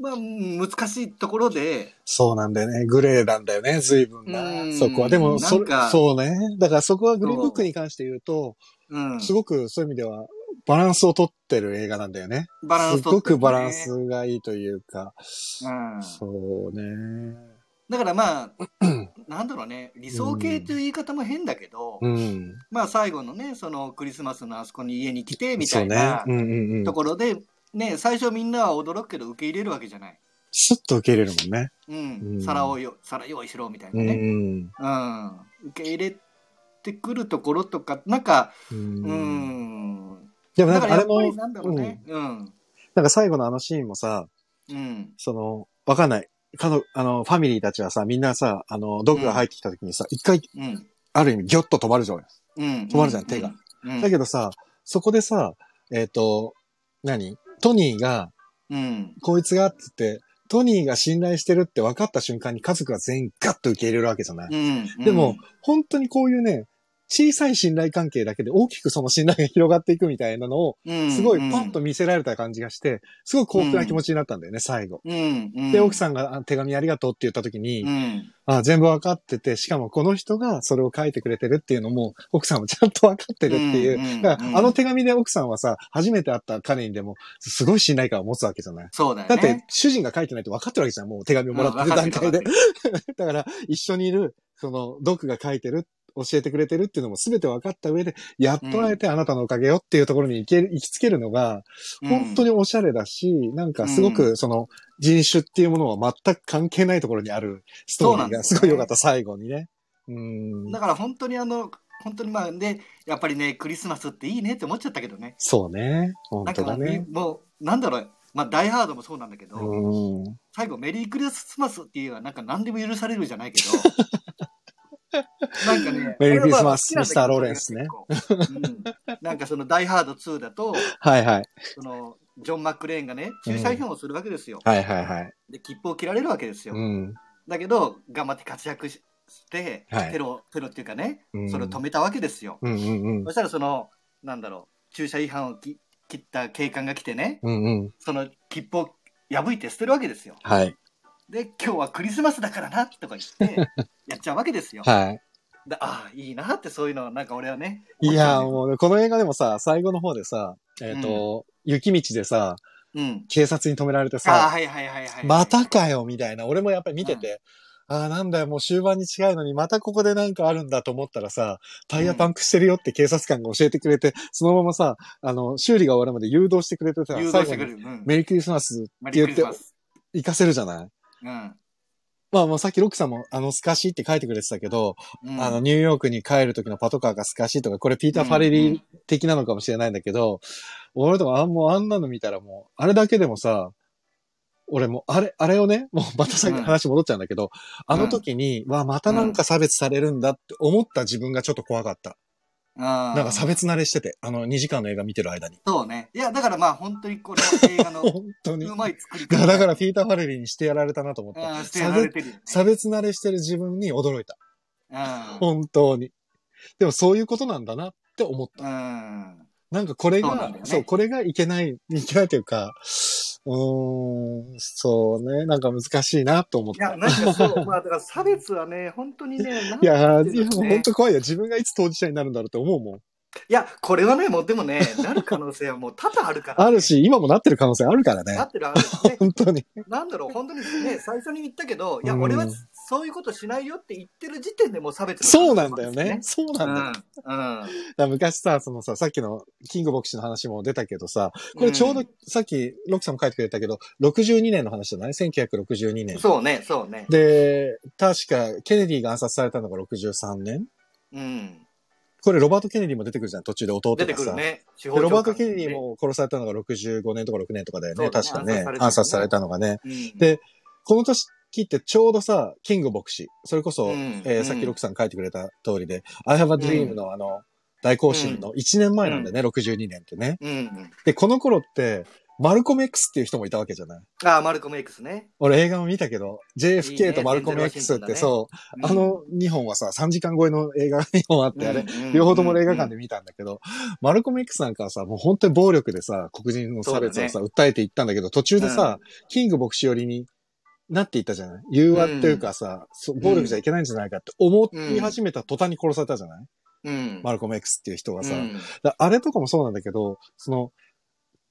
まあ、難しいところで。そうなんだよね。グレーなんだよね。随分なそこはでもそそうね。だからそこはグリーンブックに関して言うと、うん、すごくそういう意味では。バランスを取ってる映画なんだよね。バランスを取ってる、ね。すごくバランスがいいというか。うん。そうね。だからまあ、なんだろうね、理想系という言い方も変だけど、うん、まあ最後のね、そのクリスマスのあそこに家に来てみたいなところで、ね、うんうんうん、最初みんなは驚くけど受け入れるわけじゃない。スッと受け入れるもんね。うん。うん、皿をよ、皿用意しろみたいなね。うん。うん、受け入れてくるところとか、なんか、うん。うん、でもなんかあれも、なんか最後のあのシーンもさ、うん、その、わかんない。家族、あの、ファミリーたちはさ、みんなさ、あの、毒が入ってきた時にさ、一回、うん、ある意味ギョッと止まるじゃん。うん、止まるじゃん、うん、手が、うん。だけどさ、そこでさ、えっと、何？トニーが、うん、こいつが、つって、トニーが信頼してるって分かった瞬間に家族が全員ガッと受け入れるわけじゃない。うんうん、でも、本当にこういうね、小さい信頼関係だけで大きくその信頼が広がっていくみたいなのを、すごいパッと見せられた感じがして、すごい幸福な気持ちになったんだよね、最後。で、奥さんが手紙ありがとうって言った時に、ああ全部わかってて、しかもこの人がそれを書いてくれてるっていうのも、奥さんもちゃんとわかってるっていう。だからあの手紙で奥さんはさ、初めて会った彼にでも、すごい信頼感を持つわけじゃない。そうだよね。だって、主人が書いてないとわかってるわけじゃん、もう手紙をもらってる段階で。だから、一緒にいる、その、ドクが書いてる。教えてくれてるっていうのも全て分かった上で、やっと会えてあなたのおかげよっていうところに行け、行きつけるのが、本当におしゃれだし、うん、なんかすごくその人種っていうものは全く関係ないところにあるストーリーがすごい良かった、最後にね。うん。だから本当にあの、本当にまあ、で、やっぱりね、クリスマスっていいねって思っちゃったけどね。そうね。本当だね。なんかもう、なんだろう。まあ、ダイハードもそうなんだけど、うん、最後メリークリスマスっていうのはなんか何でも許されるじゃないけど、なんかね、メリークリスマス、ミスター・ローレンスね。うん、なんかその、ダイ・ハードツーだと、はいはい。その、ジョン・マックレーンがね、駐車違反をするわけですよ、うん。はいはいはい。で、切符を切られるわけですよ。うん、だけど、頑張って活躍して、はい、テロ、テロっていうかね、うん、それを止めたわけですよ。うんうんうん、そしたら、その、なんだろう、駐車違反を切った警官が来てね、うんうん、その、切符を破いて捨てるわけですよ。はい。で、今日はクリスマスだからなとか言ってやっちゃうわけですよ。はい。で、ああ、いいなって、そういうのはなんか俺はね。いやもうこの映画でもさ、最後の方でさ、えっと、うん、雪道でさ、うん、警察に止められてさ、はいはいはいはい、またかよみたいな、俺もやっぱり見てて、うん、ああなんだよもう終盤に近いのにまたここでなんかあるんだと思ったらさ、タイヤパンクしてるよって警察官が教えてくれて、うん、そのままさ、あの修理が終わるまで誘導してくれてさ、誘導してくれる、うん、メリークリスマスって言って行かせるじゃない。うん、まあもうさっきロックさんもあのスカシって書いてくれてたけど、うん、あのニューヨークに帰る時のパトカーがスカシとか、これピーター・ファレリー的なのかもしれないんだけど、うんうん、俺とかあんもうあんなの見たらもう、あれだけでもさ、俺もあれ、あれをね、もうまたさっき話戻っちゃうんだけど、うん、あの時に、うん、わ、またなんか差別されるんだって思った自分がちょっと怖かった。うん、なんか差別慣れしてて、あのにじかんの映画見てる間に。そうね。いや、だからまあ本当にこれは映画のうまい作り方。だからピーター・ファレリーにしてやられたなと思った。してやられてるよね。差別慣れしてる自分に驚いた。うん、本当に。でもそういうことなんだなって思った。うん、なんかこれが、そう、ね、そう、これがいけない、いけないというか、うーん、そうね、なんか難しいなと思った。いや、なんかそう、まあだから差別はね、本当にね、なんて言うんですね。いや、いやもう本当怖いよ。自分がいつ当事者になるんだろうって思うもん。いや、これはね、もうでもね、なる可能性はもう多々あるから、ね。あるし、今もなってる可能性あるからね。なってる、ある、ね。本当に。なんだろう、本当にね、最初に言ったけど、いや、俺はそういうことしないよって言ってる時点でもう差別、ね。そうなんだよね。そうなんだよ。うんうん、だ昔さ、そのさ、さっきのキング牧師の話も出たけどさ、これちょうど、うん、さっき、ロキさんも書いてくれたけど、ろくじゅうにねんの話じゃない ?せんきゅうひゃくろくじゅうにねん。そうね、そうね。で、確か、ケネディが暗殺されたのがろくじゅうさんねん。うん。これロバート・ケネディも出てくるじゃん、途中で弟がさ。出てくるね。で、ロバート・ケネディも殺されたのがろくじゅうごねんとかろくねんとかだよね、確かね。暗殺されたのがね。うん、で、この年ってちょうどさ、キング牧師、それこそ、うん、えー、さっきロクさん書いてくれた通りで、うん、I Have a Dream のあの、大行進のいちねんまえなんだよね、うん、ろくじゅうにねんってね、うんうん。で、この頃って、マルコム X っていう人もいたわけじゃない。ああ、マルコム X ね。俺映画も見たけど、ジェイエフケー とマルコム X ってそう、いいね、あのにほんはさ、さんじかん超えの映画がにほんあって、あれ、うんうん、両方とも映画館で見たんだけど、うんうん、マルコム X なんかはさ、もう本当に暴力でさ、黒人の差別をさ、ね、訴えていったんだけど、途中でさ、うん、キング牧師寄りになっていったじゃない。融和っていうかさ、うん、暴力じゃいけないんじゃないかって思い始めた途端に殺されたじゃない、うん、マルコム X っていう人がさ、うん、だあれとかもそうなんだけど、その、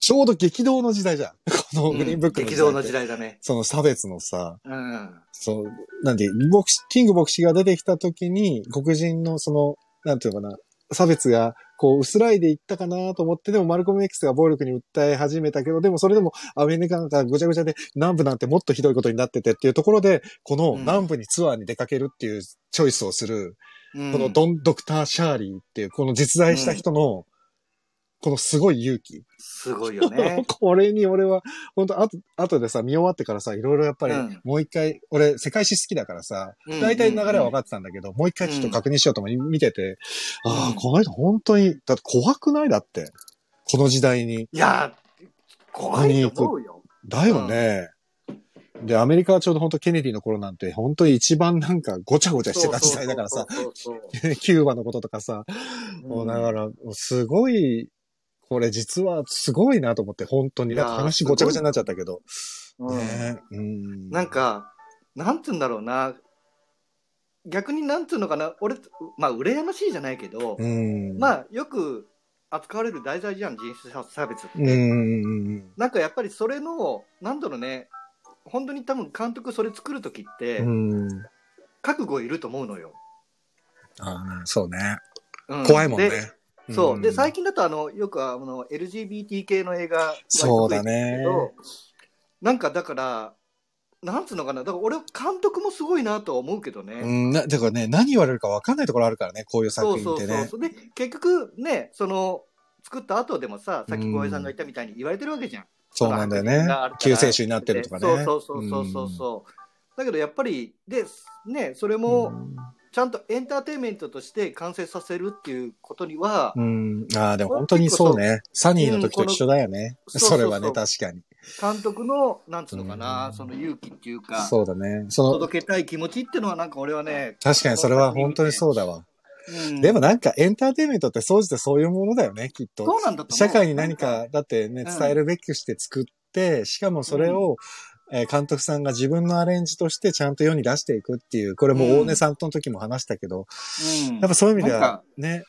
ちょうど激動の時代じゃん。このグリーンブックの時代、うん。激動の時代だね。その差別のさ、うん、そう、なんで、ボクシ、キング牧師が出てきた時に、黒人のその、なんていうのかな、差別が、こう、薄らいでいったかなと思って、でもマルコム X が暴力に訴え始めたけど、でもそれでもアメリカがごちゃごちゃで、南部なんてもっとひどいことになっててっていうところで、この南部にツアーに出かけるっていうチョイスをする、うん、このドン、ドクター・シャーリーっていう、この実在した人の、うん、このすごい勇気。すごいよね。これに俺は、ほんと、あと、あとでさ、見終わってからさ、いろいろやっぱり、うん、もう一回、俺、世界史好きだからさ、うんうんうん、大体流れは分かってたんだけど、もう一回ちょっと確認しようと思って見てて、うん、ああ、この人本当に、だって怖くないだって。この時代に。いや、怖いと思うよ。だよね。うん、で、アメリカはちょうど本当ケネディの頃なんて、本当に一番なんかごちゃごちゃしてた時代だからさ、キューバのこととかさ、うん、だから、すごい、これ実はすごいなと思って、本当に。なんか話ごちゃごちゃになっちゃったけど。うんね、うん、なんか、なんて言うんだろうな。逆になんていうのかな。俺、まあ、羨ましいじゃないけど、うん、まあ、よく扱われる題材じゃん、人種差別って。うん、なんかやっぱりそれの、なんだろうね、本当に多分監督それ作るときって、うん、覚悟いると思うのよ。ああ、そうね、うん。怖いもんね。そう、うん、で最近だとあのよくあの エルジービーティー 系の映画がそうだね。なんかだからなんつうのかな、だから俺監督もすごいなとは思うけどね。うん、だからね、何言われるか分かんないところあるからね、こういう作品ってね。そうそうそう。で結局ね、その作った後でもさ、さっき小林さんが言ったみたいに言われてるわけじゃん。うん、そうなんだよね。救世主になってるとかね。そうそうそうそうそう。うん、だけどやっぱりでね、それも。うん、ちゃんとエンターテインメントとして完成させるっていうことには、うん、ああでも本当にそうね、サニーの時と一緒だよね、うん、それはね、そうそうそう、確かに監督のなんつうのかな、うん、その勇気っていうか、そうだね、その届けたい気持ちっていうのはなんか俺はね、確かにそれは本当にそうだわ、うん、でもなんかエンターテインメントって総じてそういうものだよね、きっと。そうなんだと思う。社会に何かだってね、伝えるべきして作って、うん、しかもそれを、うん、監督さんが自分のアレンジとしてちゃんと世に出していくっていう、これも大根さんとの時も話したけど、うん、やっぱそういう意味ではね、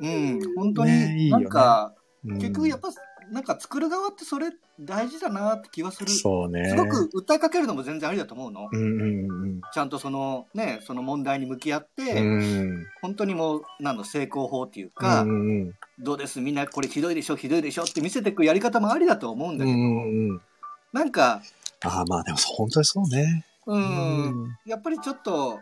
うん、本当になんか、ね、いいよね、結局やっぱなんか作る側ってそれ大事だなって気はする。そうね。すごく訴えかけるのも全然ありだと思うの。うんうんうん、ちゃんとそのね、その問題に向き合って、うん、本当にもうなんの成功法っていうか、うんうん、どうですみんなこれひどいでしょひどいでしょって見せていくやり方もありだと思うんだけど、うんうん、なんか。ああ、まあでも本当にそうね。うん、うん、やっぱりちょっと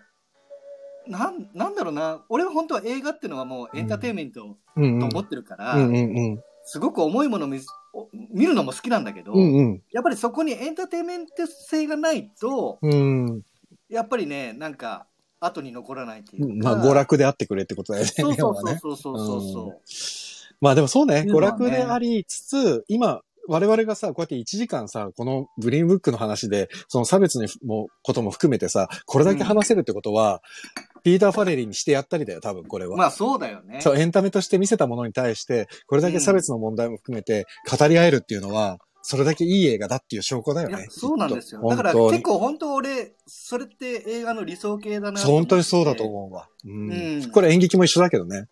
なんなんだろうな、俺は本当は映画っていうのはもうエンターテインメントと思ってるから、うんうんうん、すごく重いものを 見, 見るのも好きなんだけど、うんうん、やっぱりそこにエンターテインメント性がないと、うん、やっぱりね、なんか後に残らないっていうか、うん、まあ娯楽であってくれってことだよね。そうそうそうそうそうそう、うん、まあでもそうね、娯楽でありつつ今我々がさ、こうやっていちじかんさ、このグリーンブックの話で、その差別のことも含めてさ、これだけ話せるってことは、うん、ピーター・ファレリーにしてやったりだよ、多分これは。まあそうだよね。そう、エンタメとして見せたものに対して、これだけ差別の問題も含めて語り合えるっていうのは、それだけいい映画だっていう証拠だよね。いやそうなんですよ。だから結構本当俺、それって映画の理想系だなと思って。本当にそうだと思うわ。うん。うん、これ演劇も一緒だけどね。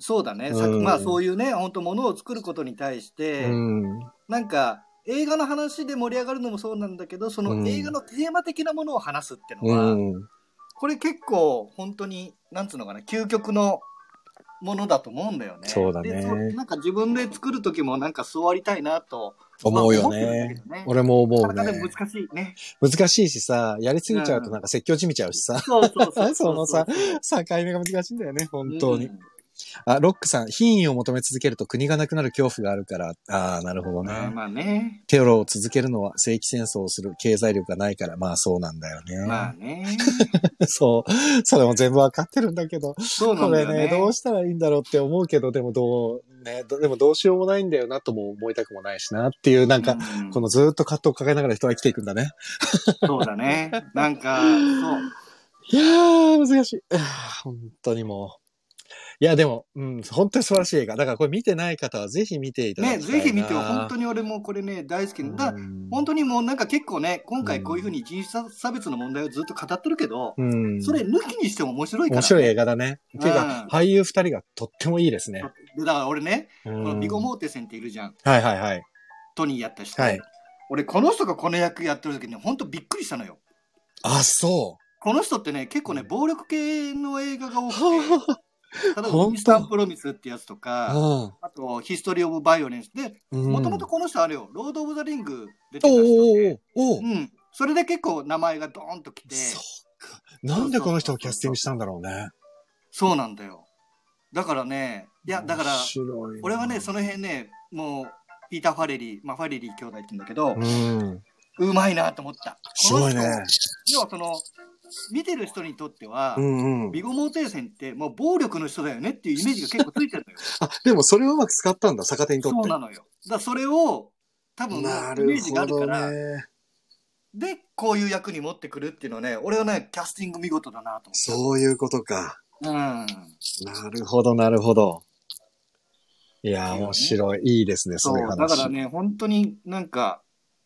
そうだね。うん、まあそういうね、本当ものを作ることに対して、うん、なんか映画の話で盛り上がるのもそうなんだけど、その映画のテーマ的なものを話すってのは、うん、これ結構本当に、なんつうのかな、究極のものだと思うんだよね。そうだね。で、なんか自分で作る時もなんか座りたいなと。思うよね。まあ、ね俺も思うね。難しいね。難しいしさ、やりすぎちゃうとなんか説教じみちゃうしさ。うん、そうそうそう。そのさ、境目が難しいんだよね、本当に。うん、あ、ロックさん、品位を求め続けると国がなくなる恐怖があるから、ああ、なるほどね。まあまあね。テロを続けるのは正規戦争をする経済力がないから、まあそうなんだよね。まあね。そう。それも全部わかってるんだけど。そうなんだよね。これね、どうしたらいいんだろうって思うけど、でもどう、ね、でもどうしようもないんだよなとも思いたくもないしなっていう、なんか、うん、このずーっと葛藤を抱えながら人は生きていくんだね。そうだね。なんか、そう。いやー、難しい。本当にもう。いや、でも、うん、本当に素晴らしい映画。だからこれ見てない方はぜひ見ていただきたいな。ね、ぜひ見てよ。本当に俺もこれね、大好き。だ、本当にもうなんか結構ね、今回こういうふうに人種差別の問題をずっと語ってるけど、うん、それ抜きにしても面白いから、ね。面白い映画だね。っていうか、俳優二人がとってもいいですね。だから俺ね、このビゴ・モーテセンっているじゃん。はいはいはい。トニーやった人。はい、俺、この人がこの役やってる時に本当びっくりしたのよ。あ、そう。この人ってね、結構ね、暴力系の映画が多くて。例えばミスタープロミスってやつとか、うん、あとヒストリーオブバイオレンスで、もともとこの人あれよ、ロードオブザリング出てた人で、うん、それで結構名前がドーンときて、そうか、なんでこの人をキャスティングしたんだろうね。そうなんだよ。だからね、いやだから俺はね、その辺ね、もうピーター・ファレリー、まあファレリー兄弟って言うんだけど、うん、うまいなと思った。すごいね。要はその見てる人にとっては、うんうん、ビゴ・モーテーセンってもう暴力の人だよねっていうイメージが結構ついてるのよ。あ、でもそれをうまく使ったんだ、逆手にとって。そうなのよ。だからそれを多分イメージがあるから、ね、でこういう役に持ってくるっていうのはね、俺はねキャスティング見事だなと思って。そういうことか。うん。なるほどなるほど。いやー、ね、面白い、いいですね、そういう話。だからね、本当になんか。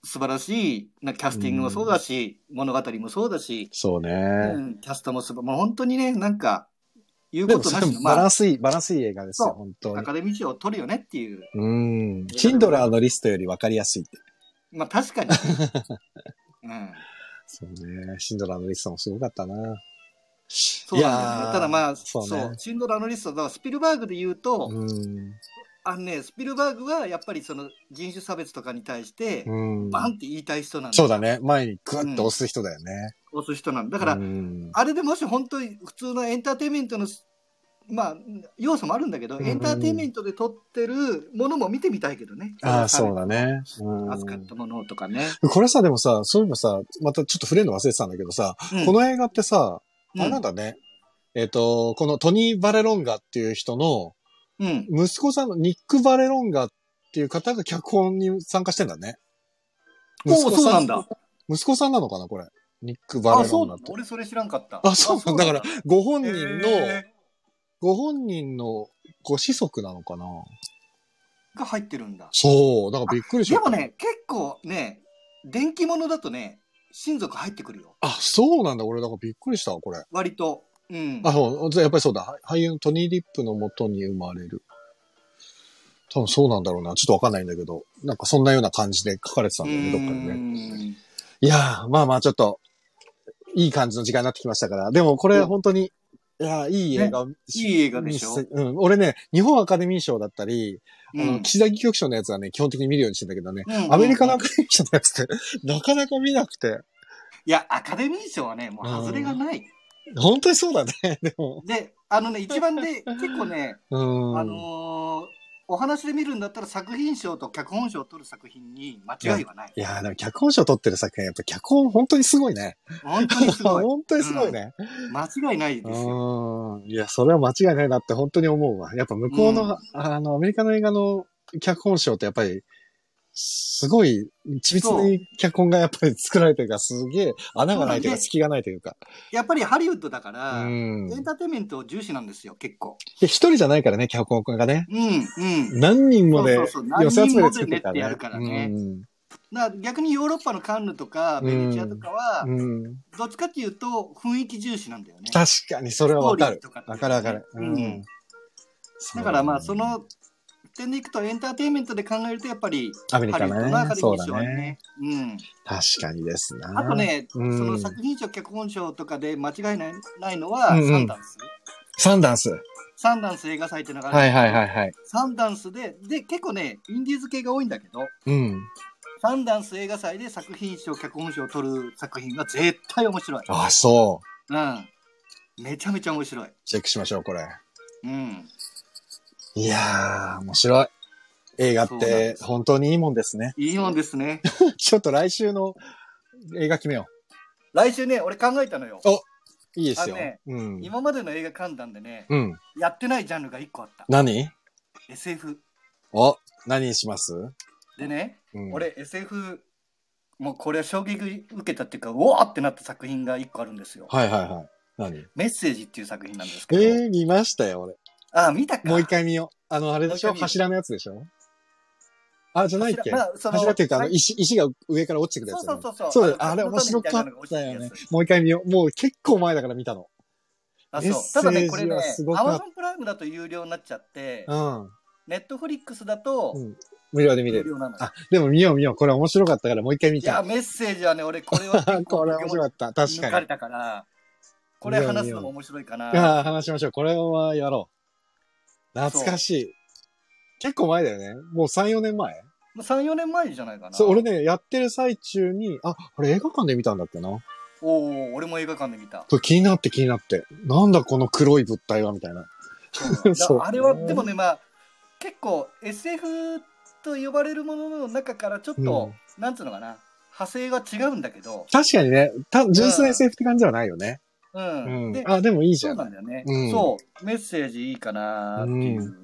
素晴らしいな、キャスティングもそうだし、うん、物語もそうだし、そうね、うん、キャストもすば、まあ、本当にね、なんか言うことなしのバランスいい、バランスいい映画ですよ、本当に。アカデミー賞を取るよねっていう。うん。シンドラーのリストより分かりやすいって。まあ確かに。うん。そうね、シンドラーのリストもすごかったな。そうなんだね。ただまあ、そう、ね、そう、シンドラーのリストだからスピルバーグで言うと。うん、あのね、スピルバーグはやっぱりその人種差別とかに対してバンって言いたい人なんだ、うん、そうだね、前にグッと押す人だよね、うん、押す人なんだから、うん、あれでもし本当に普通のエンターテインメントのまあ要素もあるんだけど、うん、エンターテインメントで撮ってるものも見てみたいけどね、うん、ああそうだね、うん、扱ったものとかね。これさ、でもさ、そういうのさ、またちょっと触れるの忘れてたんだけどさ、うん、この映画ってさ、うん、あれなんだね、えっとこのトニー・バレロンガっていう人の、うん、息子さんのニック・バレロンガっていう方が脚本に参加してんだね。息子さん、そうなんだ。息子さんなのかな、これ。ニック・バレロンガって。あ、そう、俺それ知らんかった。あ、そうなんだ。だから、ご本人の、ご本人のご子息なのかなが入ってるんだ。そう。だからびっくりしちゃった。でもね、結構ね、電気物だとね、親族入ってくるよ。あ、そうなんだ。俺、だからびっくりしたわ、これ。割と。うん、あ、そう、やっぱりそうだ。俳優のトニー・リップの元に生まれる。多分そうなんだろうな。ちょっとわかんないんだけど、なんかそんなような感じで書かれてたんだよね、どっかでね。いやー、まあまあちょっと、いい感じの時間になってきましたから。でもこれ本当に、うん、いやー、いい映画、ね。いい映画でしょ。うん。俺ね、日本アカデミー賞だったり、うん、あの、岸田戯曲賞のやつはね、基本的に見るようにしてんだけどね、うん、アメリカのアカデミー賞のやつって、なかなか見なくて。いや、アカデミー賞はね、もう外れがない。うん、本当にそうだね。でも。で、あのね、一番で、結構ね、うん、あのー、お話で見るんだったら作品賞と脚本賞を取る作品に間違いはない。いや、いやでも脚本賞を取ってる作品、やっぱ脚本本当にすごいね。本当にすごい。本当にすごいね、うん。間違いないですよ。うん。いや、それは間違いないなって本当に思うわ。やっぱ向こうの、うん、あの、アメリカの映画の脚本賞ってやっぱり、すごい、緻密に脚本がやっぱり作られてるから、すげえ穴がないというか、隙がないというか。やっぱりハリウッドだから、うん、エンターテインメント重視なんですよ、結構。いや、一人じゃないからね、脚本がね。うん、うん。何人もで、寄せ集めて作ってるからね。な逆にヨーロッパのカンヌとかベネチアとかは、うん、どっちかっていうと雰囲気重視なんだよね。確かにそれは分かる。分かる分かる。うんうん、だからまあその点でいくとエンターテインメントで考えるとやっぱりアメリカのアカデミー賞はね。うん。確かにですな。あとね、うん、その作品賞脚本賞とかで間違いない、ないのはサンダンス。うんうん、サンダンス。サンダンス映画祭ってのがある。はいはいはいはい。サンダンスでで結構ねインディーズ系が多いんだけど。うん。サンダンス映画祭で作品賞脚本賞を取る作品が絶対面白い。ああそう。うん。めちゃめちゃ面白い。チェックしましょうこれ。うん。いやー面白い。映画って本当にいいもんですね。いいもんですね。ちょっと来週の映画決めよう。来週ね俺考えたのよ。おいいですよ、ねうん。今までの映画観覧でね、うん、やってないジャンルがいっこあった。何 ？エスエフ。お何にします？でね、うん、俺 エスエフ もうこれは衝撃受けたっていうかうわーってなった作品がいっこあるんですよ。はいはいはい。何？メッセージっていう作品なんですけど。えー、見ましたよ俺。ああ見たか。もう一回見よう。あのあれでしょ柱のやつでしょ。あじゃないっけ。柱、まあ、その柱っていうかあの石石が上から落ちてくるやつ、ね。そうそうそうそう。そうあ れ, あれ面白かったよね。もう一回見よう。もう結構前だから見たの。あそう。ただねこれね Amazon プライムだと有料になっちゃって、うん、Netflix だと。うん無料で見れる。あ、でも見よう見よう。これ面白かったからもう一回見たい。いや、メッセージはね、俺これはこれ面白かった。確かに。抜かれたから、これ話すのも面白いかな。いや、話しましょう。これはやろう。懐かしい。結構前だよね。もうさん、よねんまえ ?さん、よねんまえじゃないかな。そう、俺ね、やってる最中に、あ、あれ映画館で見たんだっけな。おー、俺も映画館で見た。これ気になって気になって。なんだこの黒い物体はみたいな。そう。そうあれは、でもね、まあ、結構 エスエフ って、と呼ばれるものの中からちょっと、うん、なんつうのかな派生が違うんだけど確かにねた純粋な エスエフ って感じではないよねうん、うん、であでもいいじゃんそうなんだよね、うん、そうメッセージいいかなーっていう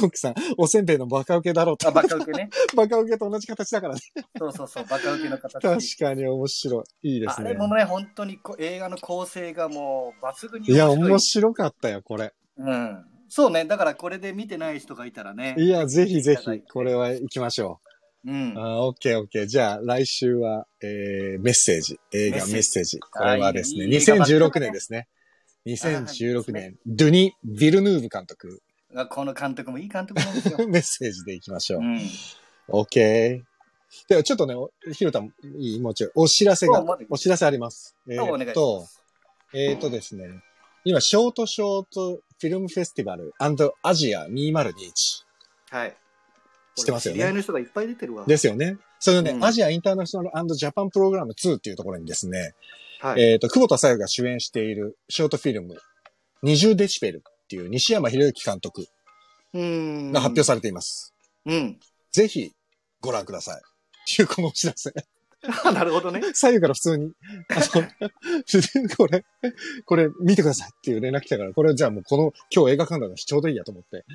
ロックさんおせんべいのバカウケだろうとあバカウケねバカウケと同じ形だからねそうそうそうバカウケの形確かに面白いいいですねあれもね本当に映画の構成がもう抜群に面白いいや面白かったよこれうんそうねだからこれで見てない人がいたらねいやぜひぜひこれは行きましょううんあ オーケーオーケー じゃあ来週は、えー、メッセージ映画メッセー ジ, メッセージこれはですねいいにせんじゅうろくねんですねにせんじゅうろくねん、はい、ドゥニ・ヴィルヌーヴ監督この監督もいい監督なんですよメッセージでいきましょう、うん、OK ではちょっとねひろたんいいもうちょいお知らせがお知らせありますえー、っとえー、っとですね、うん今、ショートショートフィルムフェスティバル&アジアにせんにじゅういち。はい。知ってますよね。知り合いの人がいっぱい出てるわ。ですよね。それをね、うん、アジアインターナショナル&ジャパンプログラムツーっていうところにですね、はい、えっ、ー、と、久保田紗友が主演しているショートフィルムにじゅうデシベルっていう西山宏之監督が発表されています。うん。ぜひご覧ください。というこのお知らせ。なるほどね。左右から普通に、あの、これ、これ見てくださいっていう連絡来たから、これじゃあもうこの今日映画観覧がちょうどいいやと思って。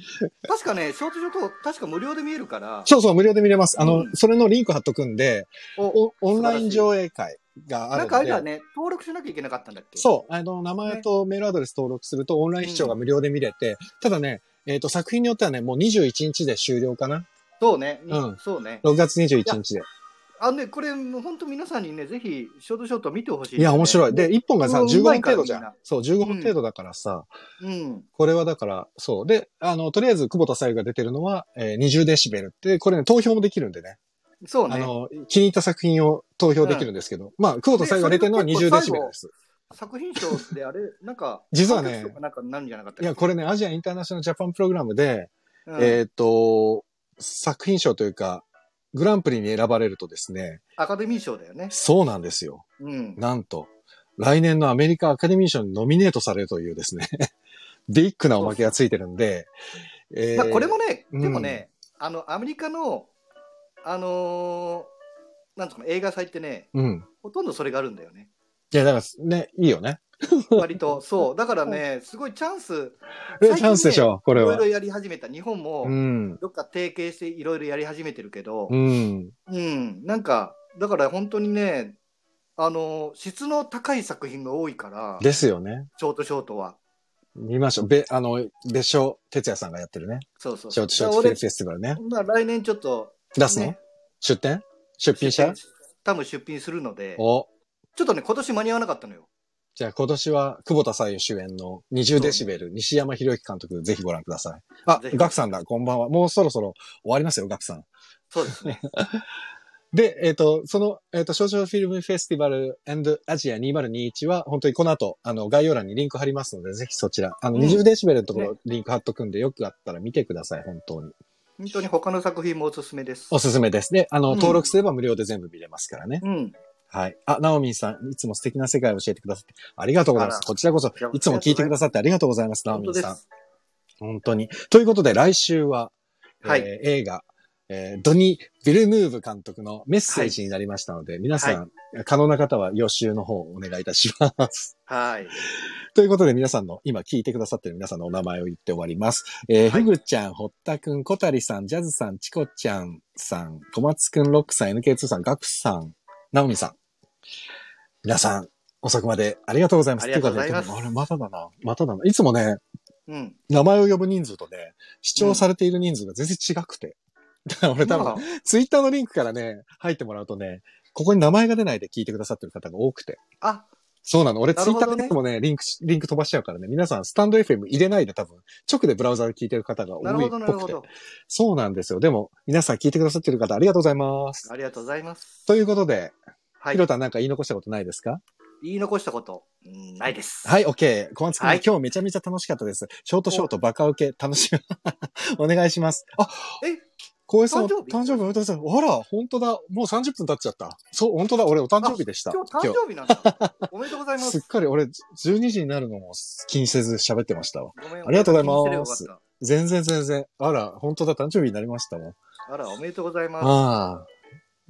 確かね、ショートショート、確か無料で見えるから。そうそう、無料で見れます。あの、うん、それのリンク貼っとくんで、おオンライン上映会があるんで。なんかあれだね、登録しなきゃいけなかったんだっけ？そう、あの、名前とメールアドレス登録するとオンライン視聴が無料で見れて、うん、ただね、えっと、作品によってはね、もうにじゅういちにちで終了かな。そうね。うん、そうね。ろくがつにじゅういちにちで。あね、これ、本当皆さんにね、ぜひ、ショートショート見てほしい、ね。いや、面白い。で、いっぽんがさ、じゅうごふん程度じゃん。そう、じゅうごふん程度だからさ、うん。これはだから、そう。で、あの、とりあえず、久保田紗友が出てるのは、えー、にじゅうデシベルって、これね、投票もできるんでね。そうね。あの、気に入った作品を投票できるんですけど、うん、まあ、久保田紗友が出てるのはにじゅうデシベルです。作品賞で、あれ、なんか、実はね、なんかなんじゃなかったっけ？いや、これね、アジアインターナショナルジャパンプログラムで、うん、えっと、作品賞というか、グランプリに選ばれるとですね。アカデミー賞だよね。そうなんですよ。うん。なんと、来年のアメリカアカデミー賞にノミネートされるというですね、ビッグなおまけがついてるんで。えーまあ、これもね、でもね、うん、あの、アメリカの、あのー、なんつうか映画祭ってね、うん、ほとんどそれがあるんだよね。いや、だからね、いいよね。割と、そう。だからね、すごいチャンス。ね、チャンスでしょ、これは。いろいろやり始めた。日本も、どっか提携していろいろやり始めてるけど、うん。うん。なんか、だから本当にね、あの、質の高い作品が多いから。ですよね。ショートショートは。見ましょう。べ、あの、別所哲也さんがやってるね。そうそうそう。ショートショートフィルムフェスティバルね。まあ来年ちょっと、ね。出すの？出店出品者多分出品するので、おちょっとね、今年間に合わなかったのよ。じゃあ今年は久保田紗友主演のにじゅうデシベル、西山宏之監督、ぜひご覧ください。あ、ガクさんだ、こんばんは。もうそろそろ終わりますよ、ガクさん。そうですね。で、えっ、ー、と、その、えっ、ー、と、少々フィルムフェスティバル&アジアにせんにじゅういちは、本当にこの後、あの、概要欄にリンク貼りますので、ぜひそちら、あの、にじゅうデシベルのところ、リンク貼っとくんで、うんね、よくあったら見てください、本当に。本当に他の作品もおすすめです。おすすめですね。あの、登録すれば無料で全部見れますからね。うん。はい。あ、ナオミンさん、いつも素敵な世界を教えてくださって、ありがとうございます。こちらこそ、いつも聞いてくださってありがとうございます、ナオミンさん。本当に。ということで、来週は、はい、えー、映画、えー、ドニー・ビルヌーヴ監督のメッセージになりましたので、はい、皆さん、はい、可能な方は予習の方をお願いいたします。はい。ということで皆さんの、今聞いてくださってる皆さんのお名前を言って終わります。えー、はい、ふぐちゃん、ほったくん、こたりさん、ジャズさん、チコちゃんさん、小松くん、ロックさん、エヌケーツー さん、ガクさん、ナオミさん。皆さん、遅くまでありがとうございます。ありがとうございます。あれ、まただな、まただな。いつもね、うん、名前を呼ぶ人数とね、視聴されている人数が全然違くて。うん俺多分、ツイッターのリンクからね、入ってもらうとね、ここに名前が出ないで聞いてくださってる方が多くて。あ、そうなの。俺ツイッターでもね、リンク、リンク飛ばしちゃうからね、皆さんスタンド エフエム 入れないで多分、直でブラウザで聞いてる方が多いっぽくて。そうなんですよ。でも、皆さん聞いてくださってる方ありがとうございます。ありがとうございます。ということで、はい。ひろたんなんか言い残したことないですか？言い残したこと、ないです。はい、OK。小松くん、はい、今日めちゃめちゃ楽しかったです。ショートショートバカ受け、楽しみ。お願いします。あ、え小江さん、誕生日おめでとうございます。あら、本当だ。もうさんじゅっぷん経っちゃった。そう、本当だ。俺、お誕生日でした。今日誕生日なんだ。おめでとうございます。すっかり俺、じゅうにじになるのも気にせず喋ってましたわ。ありがとうございます。全然全然。あら、本当だ。誕生日になりましたもん。あら、おめでとうございます。あ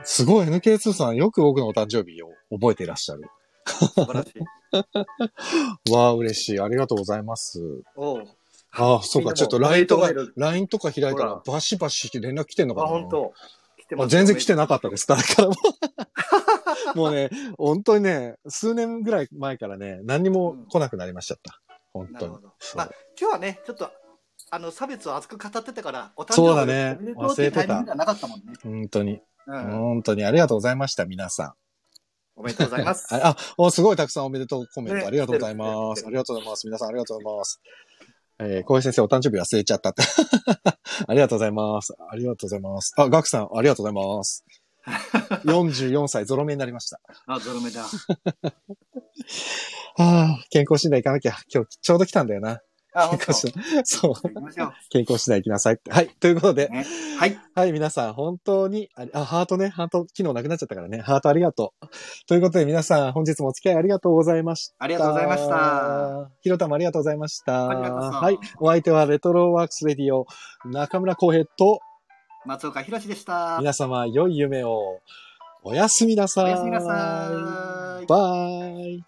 あ。すごい、エヌケーツー さん、よく僕のお誕生日を覚えていらっしゃる。素晴らしい。わあ、嬉しい。ありがとうございます。おうああ、そうか、ちょっと ライン とか、ライン とか開いたらバシバシ連絡来てんのかな？あ、本当。来てます。まあ、全然来てなかったです。だからもう、もうね、本当にね、数年ぐらい前からね、何にも来なくなりましちゃった。うん、本当に。まあ、今日はね、ちょっと、あの、差別を熱く語ってたから、お誕生日はね、忘れてた。本当に、うん。本当にありがとうございました、皆さん。おめでとうございます。あ、お、すごいたくさんおめでとうコメントありがとうございます。ありがとうございます。皆さんありがとうございます。えー、小江先生、お誕生日忘れちゃったってありがとうございます。ありがとうございます。あ、ガクさん、ありがとうございます。よんじゅうよんさい、ゾロ目になりました。あ、ゾロ目だ。あ、健康診断行かなきゃ。今日、ちょうど来たんだよな。あ、健康診断。そう。健康診断行きなさいって。はい。ということで。ね、はい。はい、皆さん、本当にあ、あ、ハートね、ハート、機能なくなっちゃったからね。ハートありがとう。ということで、皆さん、本日もお付き合いありがとうございました。ありがとうございました。ひろたもありがとうございました。はい。お相手は、レトロワークスレディオ、中村浩平と、松岡弘でした。皆様、良い夢を。おやすみなさい。おやすみなさい。バイ。